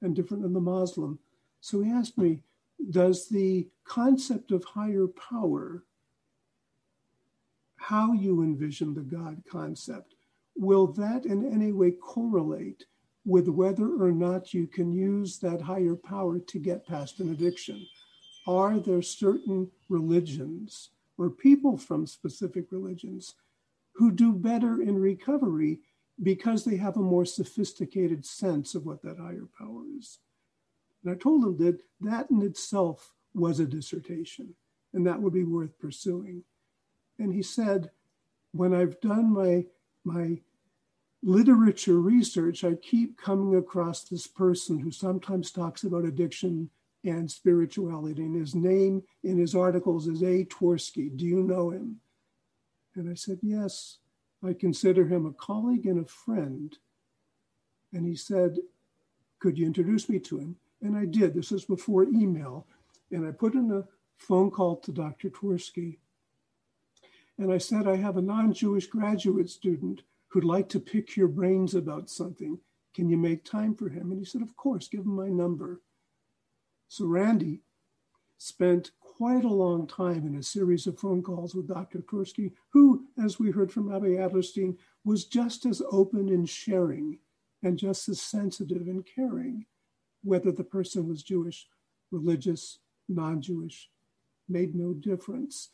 and different than the Muslim. So he asked me, does the concept of higher power, how you envision the God concept, will that in any way correlate with whether or not you can use that higher power to get past an addiction? Are there certain religions or people from specific religions who do better in recovery because they have a more sophisticated sense of what that higher power is? And I told him that that in itself was a dissertation and that would be worth pursuing. And he said, when I've done my literature research, I keep coming across this person who sometimes talks about addiction and spirituality. And his name in his articles is A. Twerski. Do you know him? And I said, yes, I consider him a colleague and a friend. And he said, could you introduce me to him? And I did. This is before email. And I put in a phone call to Dr. Twerski. And I said, I have a non-Jewish graduate student who'd like to pick your brains about something. Can you make time for him? And he said, of course, give him my number. So Randy spent quite a long time in a series of phone calls with Dr. Twerski, who, as we heard from Rabbi Adlerstein, was just as open in sharing and just as sensitive and caring, whether the person was Jewish, religious, non-Jewish, made no difference.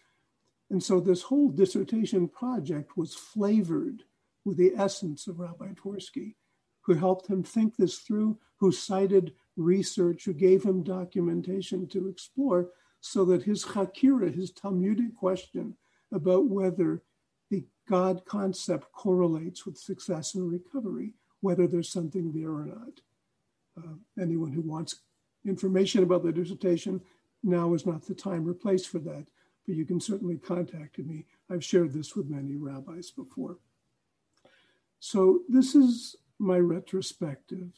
And so this whole dissertation project was flavored with the essence of Rabbi Twerski, who helped him think this through, who cited research, who gave him documentation to explore, so that his chakira, his Talmudic question about whether the God concept correlates with success and recovery, whether there's something there or not. Anyone who wants information about the dissertation, now is not the time or place for that, but you can certainly contact me. I've shared this with many rabbis before. So this is my retrospective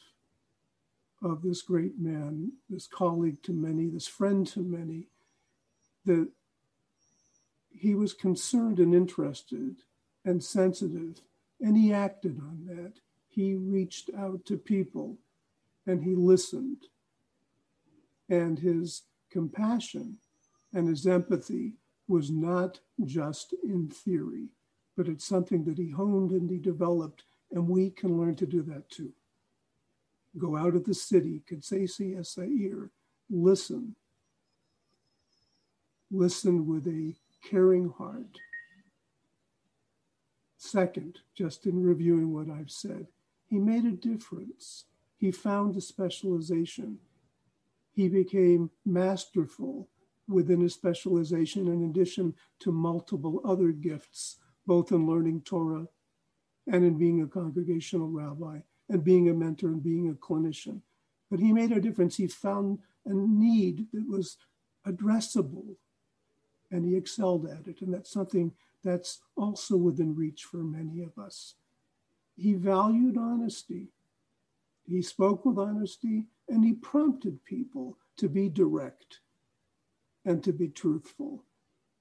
of this great man, this colleague to many, this friend to many, that he was concerned and interested and sensitive, and he acted on that. He reached out to people and he listened. And his compassion and his empathy was not just in theory, but it's something that he honed and he developed, and we can learn to do that too. Go out of the city, Katsesi Esair, listen. Listen with a caring heart. Second, just in reviewing what I've said, he made a difference. He found a specialization. He became masterful within his specialization, in addition to multiple other gifts, both in learning Torah and in being a congregational rabbi and being a mentor and being a clinician. But he made a difference. He found a need that was addressable and he excelled at it. And that's something that's also within reach for many of us. He valued honesty. He spoke with honesty and he prompted people to be direct and to be truthful.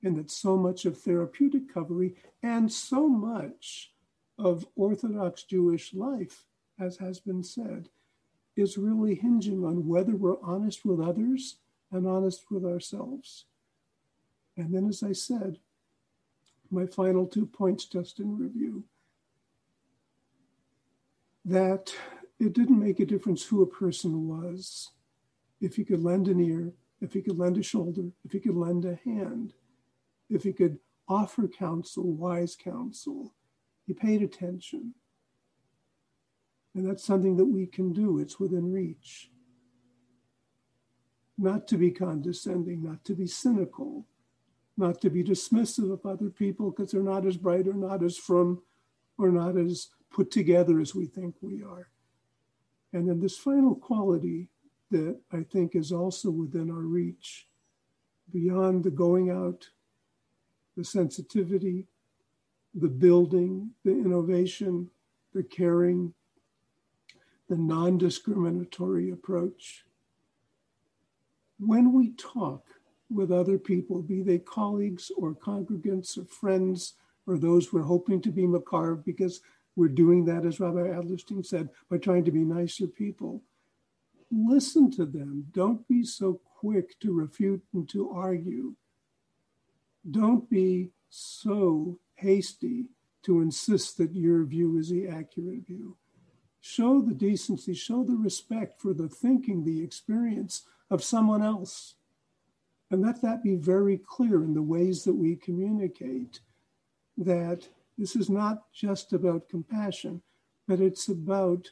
And that so much of therapeutic recovery and so much of Orthodox Jewish life, as has been said, is really hinging on whether we're honest with others and honest with ourselves. And then, as I said, my final 2 points just in review, that it didn't make a difference who a person was. If you could lend an ear, if you could lend a shoulder, if you could lend a hand, if you could offer counsel, wise counsel, he paid attention. And that's something that we can do. It's within reach. Not to be condescending, not to be cynical, not to be dismissive of other people because they're not as bright or not as from or not as put together as we think we are. And then this final quality that I think is also within our reach, beyond the going out, the sensitivity, the building, the innovation, the caring, the non-discriminatory approach. When we talk with other people, be they colleagues or congregants or friends or those we're hoping to be makarv, because we're doing that, as Rabbi Adlerstein said, by trying to be nicer people. Listen to them. Don't be so quick to refute and to argue. Don't be so hasty to insist that your view is the accurate view. Show the decency, show the respect for the thinking, the experience of someone else. And let that be very clear in the ways that we communicate, that this is not just about compassion, but it's about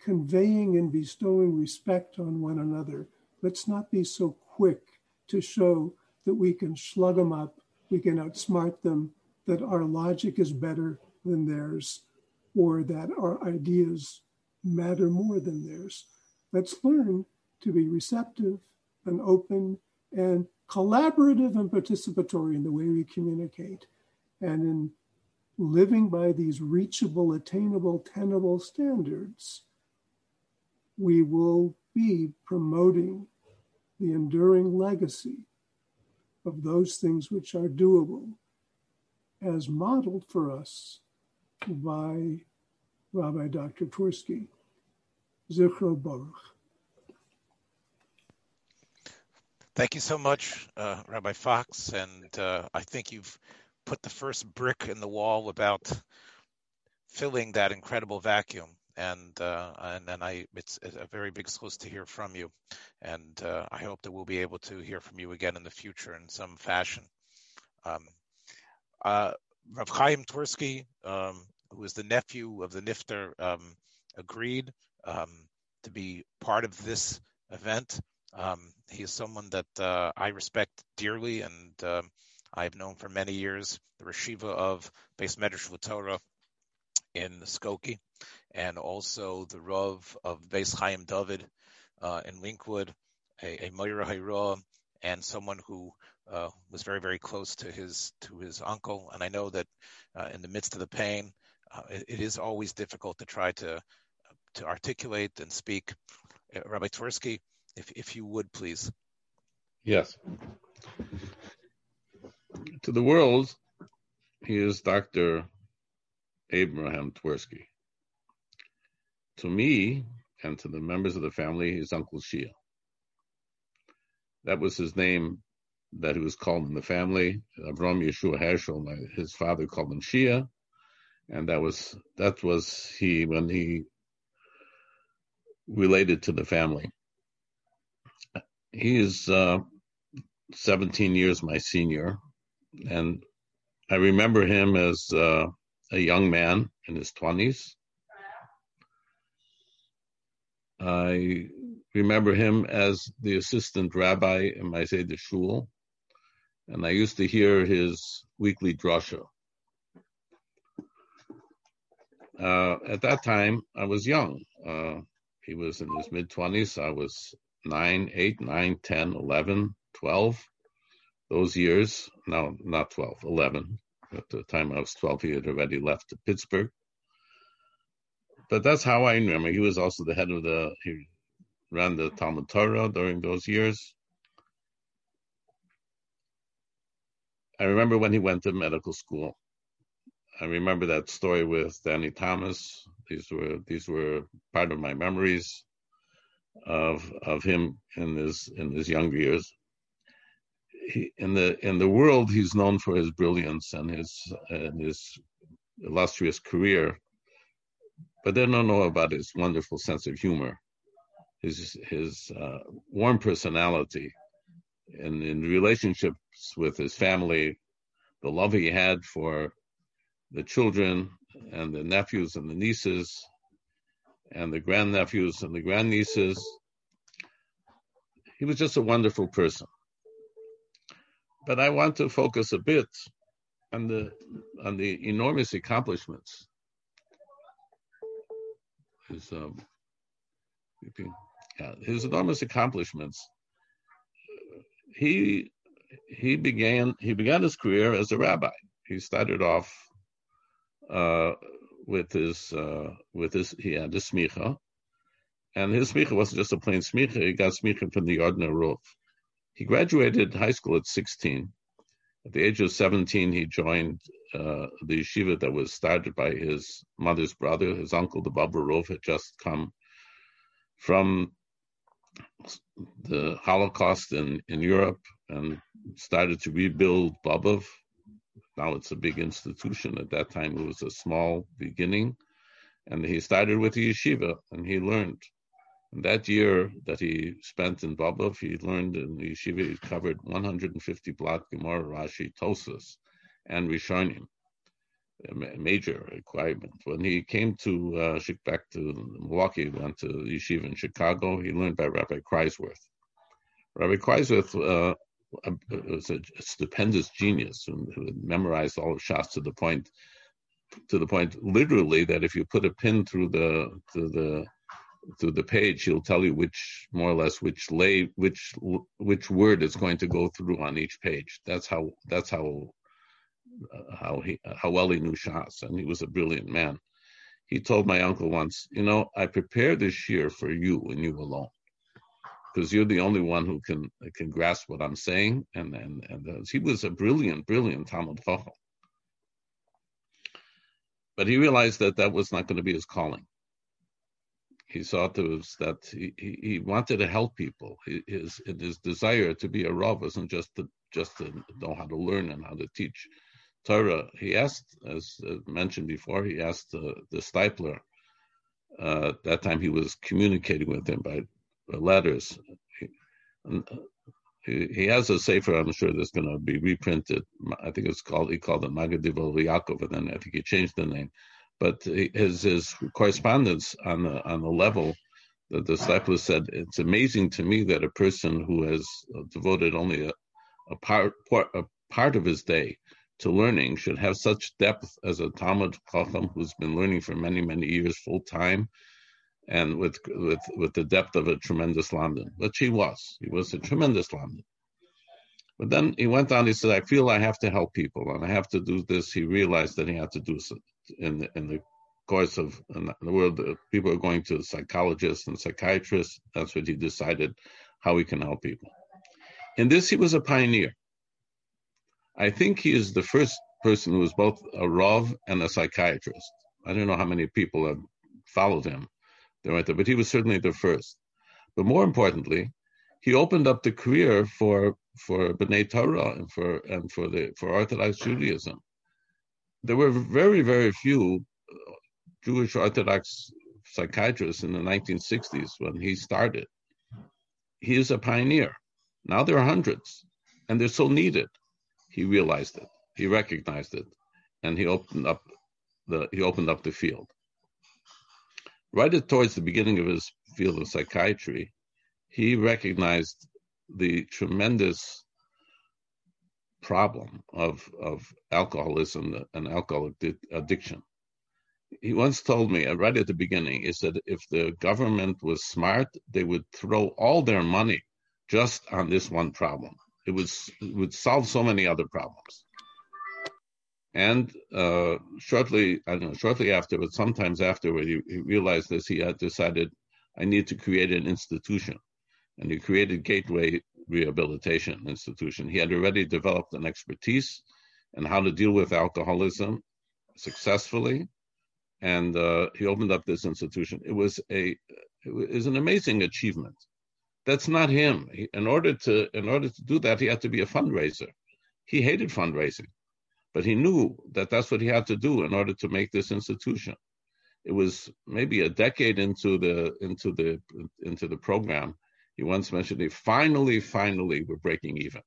conveying and bestowing respect on one another. Let's not be so quick to show that we can slug them up, we can outsmart them, that our logic is better than theirs, or that our ideas matter more than theirs. Let's learn to be receptive and open and collaborative and participatory in the way we communicate, and in living by these reachable, attainable, tenable standards, we will be promoting the enduring legacy of those things which are doable, as modeled for us by Rabbi Dr. Twerski. Zichro Baruch. Thank you so much, Rabbi Fox. And I think you've put the first brick in the wall about filling that incredible vacuum. And it's a very big source to hear from you. And I hope that we'll be able to hear from you again in the future in some fashion. Rav Chaim Twerski, who is the nephew of the Nifter, agreed to be part of this event. He is someone that I respect dearly, and I've known for many years, the Yeshiva of Beis Medrash Torah in Skokie, and also the Rav of Beis Chaim David in Linkwood, a Moira Hayroa, and someone who was very, very close to his uncle. And I know that in the midst of the pain, it is always difficult to try to articulate and speak. Rabbi Twerski, if you would, please. Yes. To the world, he is Dr. Avraham Twerski. To me and to the members of the family, his Uncle Shia. That was his name that he was called in the family. Avram Yeshua Heschel, his father, called him Shia, and that was he when he related to the family. He is 17 years my senior, and I remember him as a young man in his 20s. I remember him as the assistant rabbi in my Zayde Shul, and I used to hear his weekly drasha. At that time, I was young. He was in his mid-20s. I was 9, 8, 9, 10, 11, 12. Those years, no, not 12, 11. At the time I was 12, he had already left to Pittsburgh. But that's how I remember. He was also the head of he ran the Talmud Torah during those years. I remember when he went to medical school. I remember that story with Danny Thomas. These were part of my memories of him in his younger years. He, in the world, he's known for his brilliance and his illustrious career, but they don't know about his wonderful sense of humor, his warm personality, and in relationships with his family, the love he had for the children and the nephews and the nieces and the grandnephews and the grandnieces. He was just a wonderful person. But I want to focus a bit on the enormous accomplishments. His enormous accomplishments. He began his career as a rabbi. He started off he had his smicha, and his smicha wasn't just a plain smicha. He got smicha from the Yardner Rov. He graduated high school at 16. At the age of 17, he joined the yeshiva that was started by his mother's brother. His uncle, the Baba Rov, had just come from the Holocaust in Europe and started to rebuild Babov. Now it's a big institution. At that time, it was a small beginning. And he started with the yeshiva, and he learned. And that year that he spent in Babov, he learned in the yeshiva, he covered 150 blot Gemara, Rashi, Tosas, and Rishonim, a major requirement. When he came back to Milwaukee, went to the yeshiva in Chicago, he learned by Rabbi Kreisworth. Rabbi Kreisworth was a stupendous genius who memorized all of Shas to the point literally that if you put a pin through the page, he'll tell you which word is going to go through on each page. That's how well he knew Shas, and he was a brilliant man. He told my uncle once, I prepared this year for you and you alone. because you're the only one who can grasp what I'm saying. And he was a brilliant Talmud Chacham. But he realized that was not going to be his calling. He saw that he wanted to help people. His desire to be a Rav wasn't just to know how to learn and how to teach Torah. He asked, as mentioned before, the Steipler. That time he was communicating with him by letters. He has a sefer, I'm sure, that's going to be reprinted. I think he called it Magadiv al Yaakov, and then I think he changed the name. But his correspondence on the level that the disciple said, it's amazing to me that a person who has devoted only a part of his day to learning should have such depth as a Talmud Chacham who's been learning for many years full time, and with the depth of a tremendous Lamdan, which he was. He was a tremendous Lamdan. But then he went on, he said, I feel I have to help people, and I have to do this. He realized that he had to do so. In the course of the world, people are going to psychologists and psychiatrists. That's what he decided, how he can help people. In this, he was a pioneer. I think he is the first person who was both a Rav and a psychiatrist. I don't know how many people have followed him, but he was certainly the first. But more importantly, he opened up the career for B'nai Torah and for Orthodox Judaism. There were very few Jewish Orthodox psychiatrists in the 1960s when he started. He is a pioneer. Now there are hundreds, and they're so needed. He realized it. He recognized it, and he opened up the field. Right towards the beginning of his field of psychiatry, he recognized the tremendous problem of alcoholism and alcohol addiction. He once told me, right at the beginning, he said, if the government was smart, they would throw all their money just on this one problem. It would solve so many other problems. And shortly after, but sometimes afterward, he realized this, he had decided, I need to create an institution. And he created Gateway Rehabilitation Institution. He had already developed an expertise in how to deal with alcoholism successfully, and he opened up this institution. It was an amazing achievement. That's not him. In order to do that, he had to be a fundraiser. He hated fundraising, but he knew that that's what he had to do in order to make this institution. It was maybe a decade into the program. He once mentioned, "He finally, we're breaking even.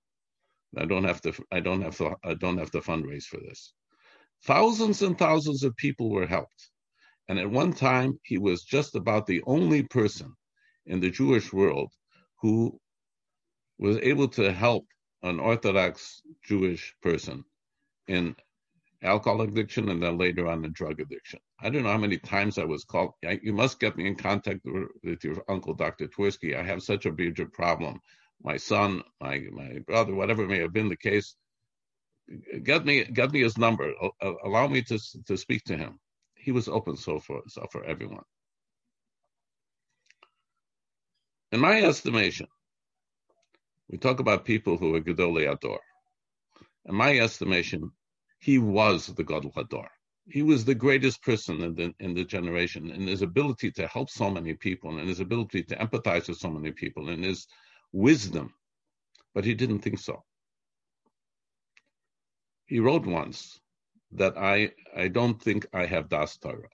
I don't have to fundraise for this." Thousands and thousands of people were helped, and at one time he was just about the only person in the Jewish world who was able to help an Orthodox Jewish person in alcohol addiction and then later on in drug addiction. I don't know how many times I was called, you must get me in contact with your uncle, Dr. Twerski. I have such a major problem. My son, my brother, whatever may have been the case, get me his number. Allow me to speak to him. He was open so for everyone. In my estimation, we talk about people who are Gedolei Hador. In my estimation, he was the Gadol Hador. He was the greatest person in the generation, and his ability to help so many people, and his ability to empathize with so many people, and his wisdom. But he didn't think so. He wrote once that I don't think I have Das Torah.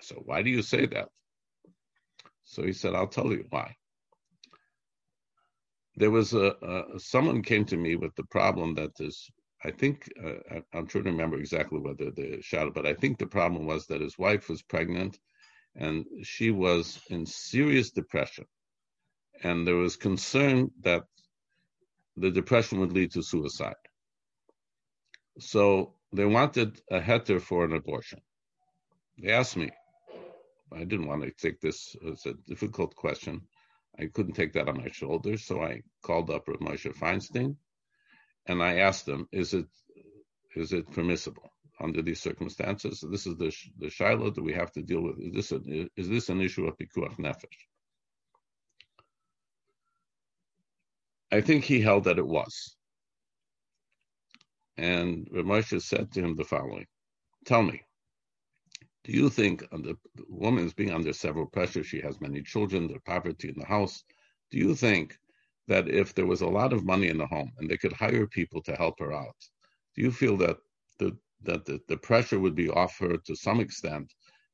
So why do you say that? So he said, I'll tell you why. There was someone came to me with the problem that this, I think, I'm trying to remember exactly whether they shouted, but I think the problem was that his wife was pregnant and she was in serious depression. And there was concern that the depression would lead to suicide. So they wanted a heter for an abortion. They asked me. I didn't want to take this as a difficult question. I couldn't take that on my shoulders, so I called up Rav Moshe Feinstein. And I asked them, is it permissible under these circumstances? So this is the shiloh that we have to deal with. Is this an issue of pikuach nefesh? I think he held that it was. And Rav Moshe said to him the following, tell me, do you think the woman is being under several pressures? She has many children, there's poverty in the house. Do you think that if there was a lot of money in the home and they could hire people to help her out, do you feel that the pressure would be off her to some extent,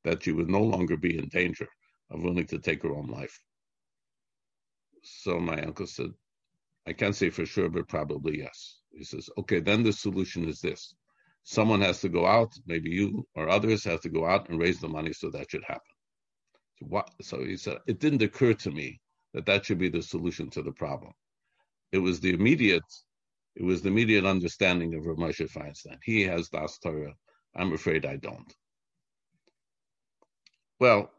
that she would no longer be in danger of willing to take her own life? So my uncle said, I can't say for sure, but probably yes. He says, okay, then the solution is this. Someone has to go out, maybe you or others have to go out and raise the money so that should happen. So he said, it didn't occur to me that that should be the solution to the problem. It was the immediate understanding of Rav Moshe Feinstein. He has Das Torah. I'm afraid I don't. Well,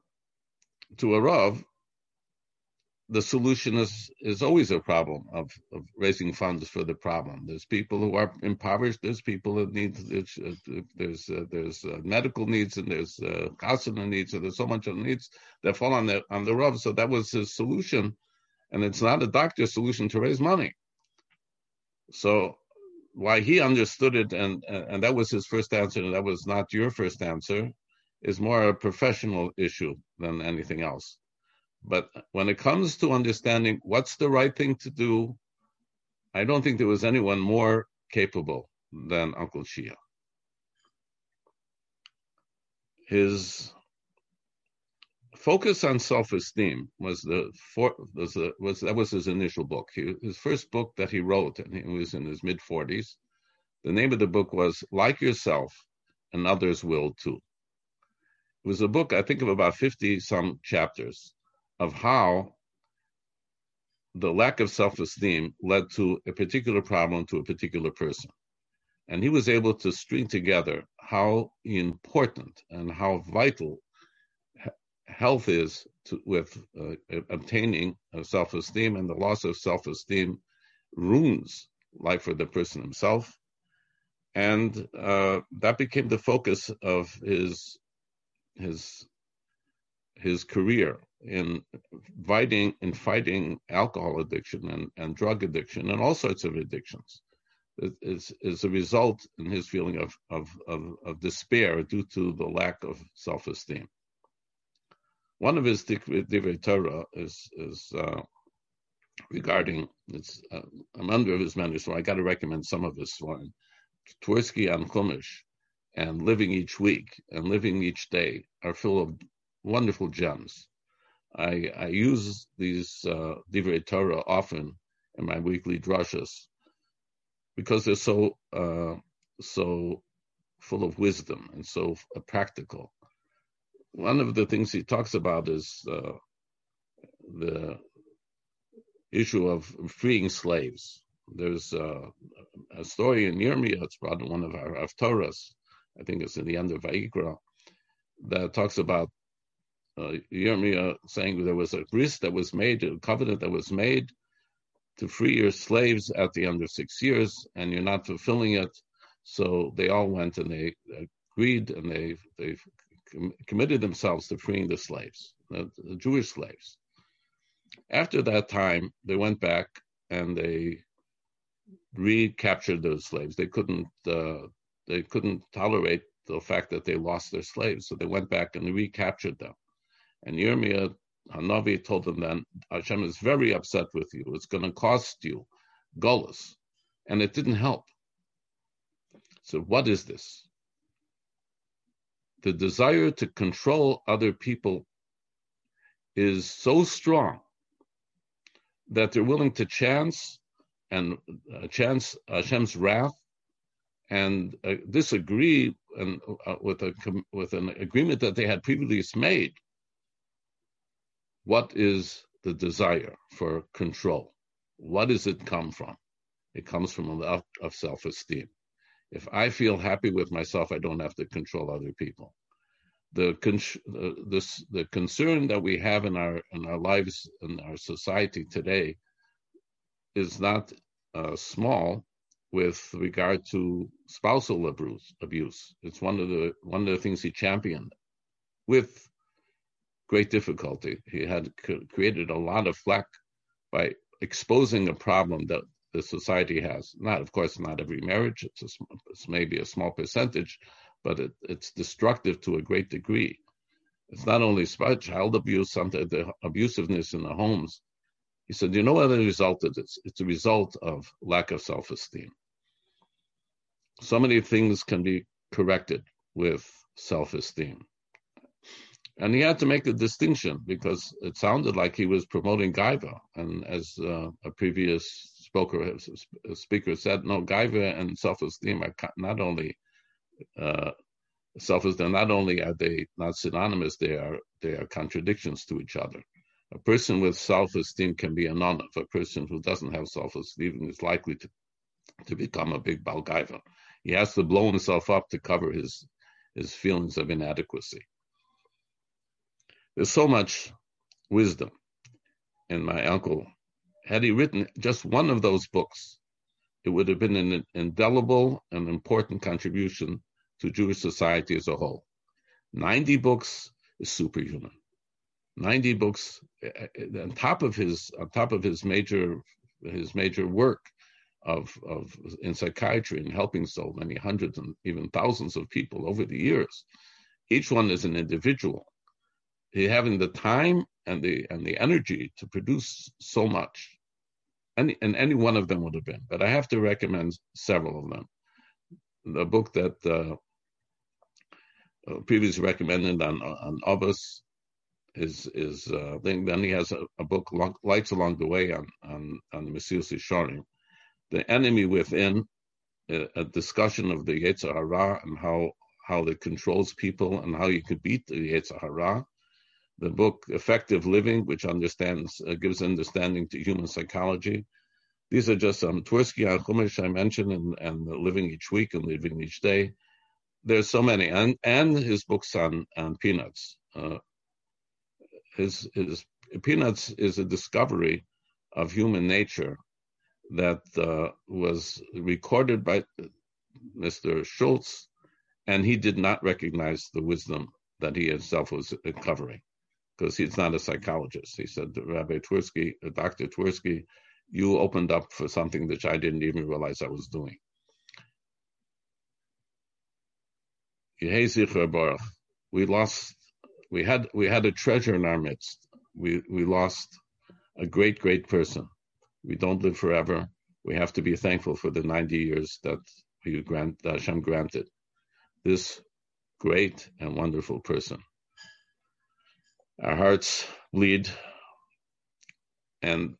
to a Rav, the solution is always a problem of raising funds for the problem. There's people who are impoverished. There's people that need, there's medical needs, and there's chasana needs, and there's so much of needs that fall on the Rav. So that was his solution, and it's not a doctor's solution to raise money. So why he understood it, and that was his first answer, and that was not your first answer, is more a professional issue than anything else. But when it comes to understanding what's the right thing to do, I don't think there was anyone more capable than Uncle Shia. His focus on self-esteem was his initial book. His first book that he wrote, and he was in his mid-40s, the name of the book was Like Yourself and Others Will Too. It was a book, I think, of about 50-some chapters of how the lack of self-esteem led to a particular problem to a particular person. And he was able to string together how important and how vital health is with obtaining self-esteem, and the loss of self-esteem ruins life for the person himself. And that became the focus of his career in fighting alcohol addiction and drug addiction and all sorts of addictions. It's a result in his feeling of despair due to the lack of self-esteem. One of his Divrei Torah is regarding, I'm under his manuscript, so I got to recommend some of his one. Twerski on Chumash and Living Each Week and Living Each Day are full of wonderful gems. I use these Divrei Torah often in my weekly drashas because they're so full of wisdom and so practical. One of the things he talks about is the issue of freeing slaves. There's a story in Yirmiyah, it's brought in one of our Haftorahs, I think it's in the end of Vayikra, that talks about Yirmiyah saying there was a risk that was made, a covenant that was made to free your slaves at the end of 6 years, and you're not fulfilling it. So they all went and they agreed and they committed themselves to freeing the slaves, the Jewish slaves. After that time, they went back and they recaptured those slaves. They couldn't tolerate the fact that they lost their slaves, so they went back and recaptured them. And Yirmiyah Hanavi told them then, Hashem is very upset with you. It's going to cost you Golus. And it didn't help. So what is this? The desire to control other people is so strong that they're willing to chance Hashem's wrath and disagree with an agreement that they had previously made. What is the desire for control? What does it come from? It comes from a lack of self-esteem. If I feel happy with myself, I don't have to control other people. The concern that we have in our lives, in our society today, is not small with regard to spousal abuse. It's one of the things he championed with great difficulty. He had created a lot of flack by exposing a problem that the society has. Not every marriage, it's maybe a small percentage, but it's destructive to a great degree. It's not only child abuse, the abusiveness in the homes. He said, you know what the result of this? It's a result of lack of self-esteem. So many things can be corrected with self-esteem. And he had to make a distinction because it sounded like he was promoting Gaiva. And as a previous speaker said, no, Gaiva and self-esteem are not only are they not synonymous, they are contradictions to each other. A person with self-esteem can be a non. A person who doesn't have self-esteem is likely to become a big Balgaiva. He has to blow himself up to cover his feelings of inadequacy. There's so much wisdom in my uncle. Had he written just one of those books, it would have been an indelible and important contribution to Jewish society as a whole. 90 books is superhuman. 90 books on top of his major work of in psychiatry and helping so many hundreds and even thousands of people over the years. Each one is an individual. He having the time and the energy to produce so much. And any one of them would have been, but I have to recommend several of them. The book that previously recommended on Ovis is then he has a book, Lights Along the Way, on the Mesilas Yesharim, The Enemy Within, a discussion of the Yetzer Hara and how it controls people and how you could beat the Yetzer Hara. The book Effective Living, which gives understanding to human psychology. These are just some Twerski and Chumash I mentioned, and Living Each Week and Living Each Day. There's so many, and his books on Peanuts. His Peanuts is a discovery of human nature that was recorded by Mr. Schultz, and he did not recognize the wisdom that he himself was uncovering, because he's not a psychologist. He said, Rabbi Twerski, Dr. Twerski, you opened up for something that I didn't even realize I was doing. Yehei Zichro Baruch. We had a treasure in our midst. We lost a great, great person. We don't live forever. We have to be thankful for the 90 years that Hashem granted this great and wonderful person. Our hearts bleed, and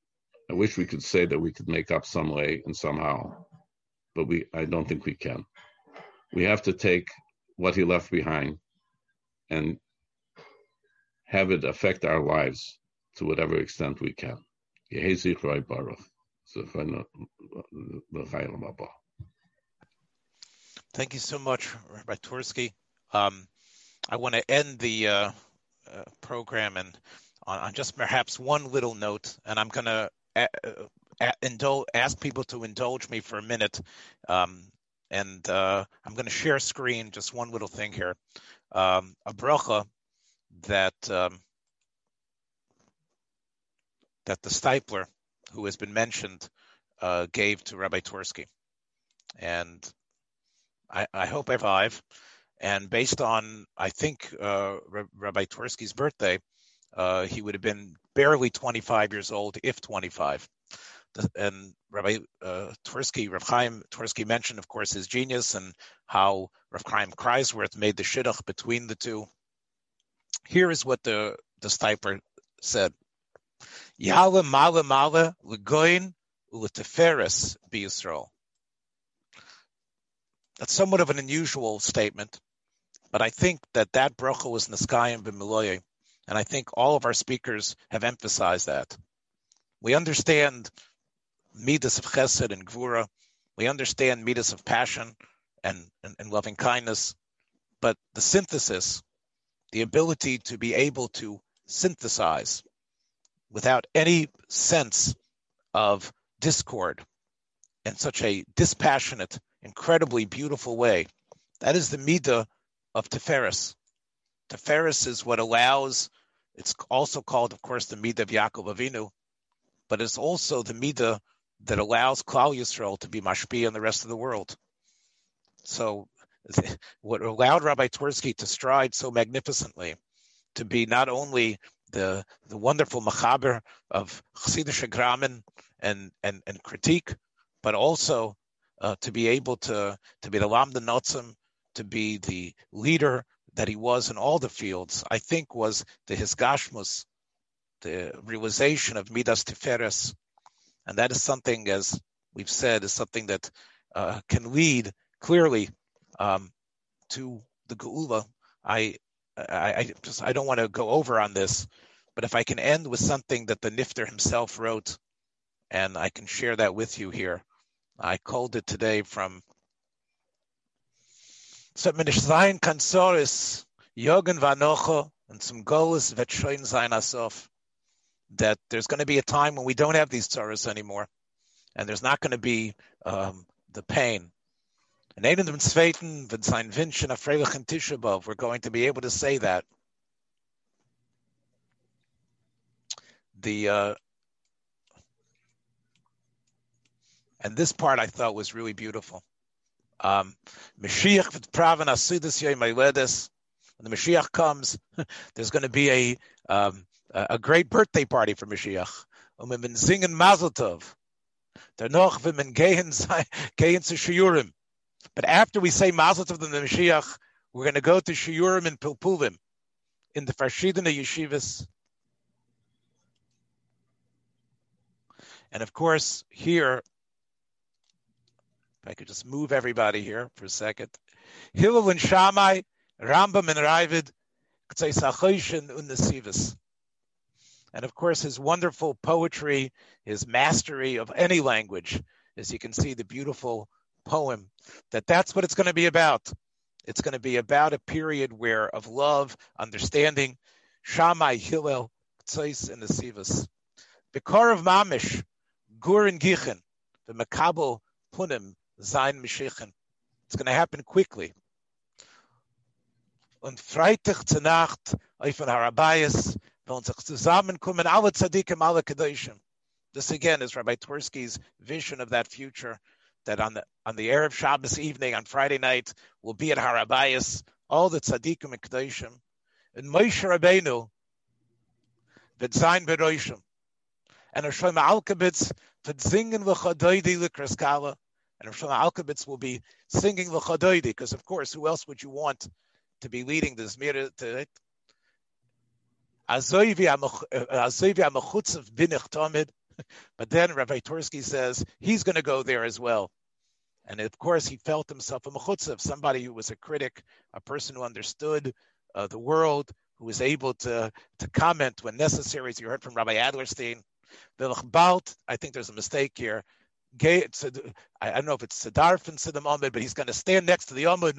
I wish we could say that we could make up some way and somehow, but I don't think we can. We have to take what he left behind and have it affect our lives to whatever extent we can. Yehei Zichroi Baruch. Thank you so much, Rabbi Twerski. I want to end the program and on just perhaps one little note, and I'm going to ask people to indulge me for a minute, and I'm going to share screen, just one little thing here. A bracha that the Steipler, who has been mentioned, gave to Rabbi Twerski. And I hope I survive. And based on, I think, Rabbi Twerski's birthday, he would have been barely 25 years old, if 25. And Rabbi Twerski, Rav Chaim Twerski mentioned, of course, his genius and how Rav Chaim Kreisworth made the shidduch between the two. Here is what the Steipler said. Yala mala mala legoin uleteferes b'Yisrael. That's somewhat of an unusual statement, but I think that bracha was neskayim b'miloye, and I think all of our speakers have emphasized that. We understand midas of chesed and gvura. We understand midas of passion and loving kindness, but the synthesis, the ability to be able to synthesize without any sense of discord in such a dispassionate, incredibly beautiful way, that is the midah of Teferis. Teferis is what allows, it's also called, of course, the midah of Yaakov Avinu, but it's also the midah that allows Klal Yisrael to be mashpia in the rest of the world. So what allowed Rabbi Twerski to stride so magnificently, to be not only the wonderful machaber of Chassidish Gramen and critique, but also to be able to be the Lamdan Notzim, to be the leader that he was in all the fields, I think was the Hisgashmus, the realization of Midas Tiferes. And that is something, as we've said, is something that can lead clearly to the Geula. I don't want to go over on this, but if I can end with something that the Nifter himself wrote, and I can share that with you here. I called it today from Subminish Zain Kansoris, Yogan Vanocho, and some Golas Vetshoin Zain Asov, that there's going to be a time when we don't have these tzaros anymore, and there's not going to be the pain. And Aiden and Sveiten, Vinzain Vinch and Afrelich and Tishabov, we're going to be able to say that. And this part I thought was really beautiful. Mashiach v'tpraven asidus yei meiledes. When the Mashiach comes, there's going to be a great birthday party for Mashiach. Umen zingen mazel tov. Danach v'men gehen zu shiurim. But after we say mazel tov to the Mashiach, we're going to go to shiurim and pilpulim in the Farshidin of yeshivas. And of course, here, if I could just move everybody here for a second. Hillel and Shammai, Rambam and Ravid, K'tzei Sachoshin and Nesivus. And of course, his wonderful poetry, his mastery of any language, as you can see, the beautiful poem, that's what it's going to be about. It's going to be about a period where of love, understanding, Shammai, Hillel, K'tzei and Nesivus. B'kor of Mamish, Gur and Gichen, the Makabel Punim, Zain Mishichin. It's going to happen quickly. Und Freitag zur Nacht auf den Harabayas, wenn uns zusammenkommen alle Tzadikim, alle Kedoshim. This again is Rabbi Twerski's vision of that future, that on the Erev Shabbos evening, on Friday night, will be at Harabayas, all the Tzadikim and Kedoshim. And Moshe Rabbeinu, wird sein Beroshim. And Rav Shlomo Eiger wird singen l'chadoidi l'kraskala. And Rav Shlomo Eiger will be singing l'chadoidi, because of course, who else would you want to be leading this mirror to it? But then Rabbi Twerski says he's going to go there as well. And of course, he felt himself a mechutzav, somebody who was a critic, a person who understood the world, who was able to comment when necessary, as you heard from Rabbi Adlerstein. I think there's a mistake here. I don't know if it's Sidarfin Sidam Amid, but he's going to stand next to the Amid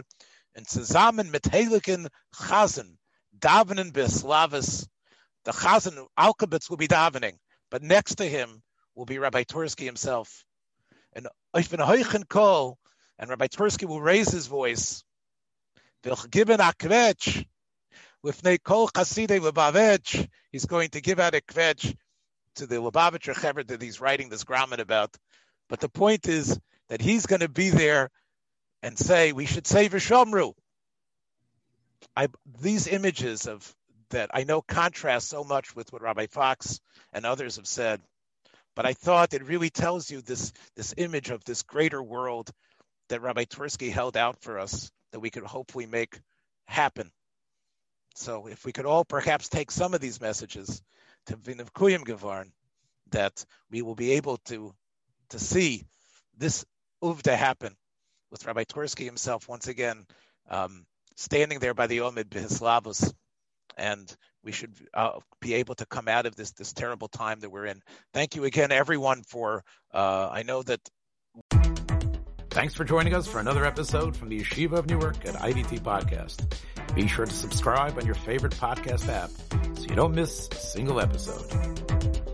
and Sazaman Mithelikin Chazan, Davenin Bislavas. The Chazan Alkabitz will be davening, but next to him will be Rabbi Twerski himself. And Rabbi Twerski will raise his voice. He's going to give out a kvetch to the Lubavitcher Chevra that he's writing this grommet about. But the point is that he's going to be there and say, we should say V'shomru. These images of that I know contrast so much with what Rabbi Fox and others have said, but I thought it really tells you this image of this greater world that Rabbi Twerski held out for us that we could hopefully make happen. So if we could all perhaps take some of these messages to Vinavkuyim Gavarn, that we will be able to see this Uvda happen with Rabbi Twerski himself once again standing there by the Omid B'Hislavus, and we should be able to come out of this terrible time that we're in. Thank you again, everyone, for I know that. Thanks for joining us for another episode from the Yeshiva of Newark at IDT Podcast. Be sure to subscribe on your favorite podcast app so you don't miss a single episode.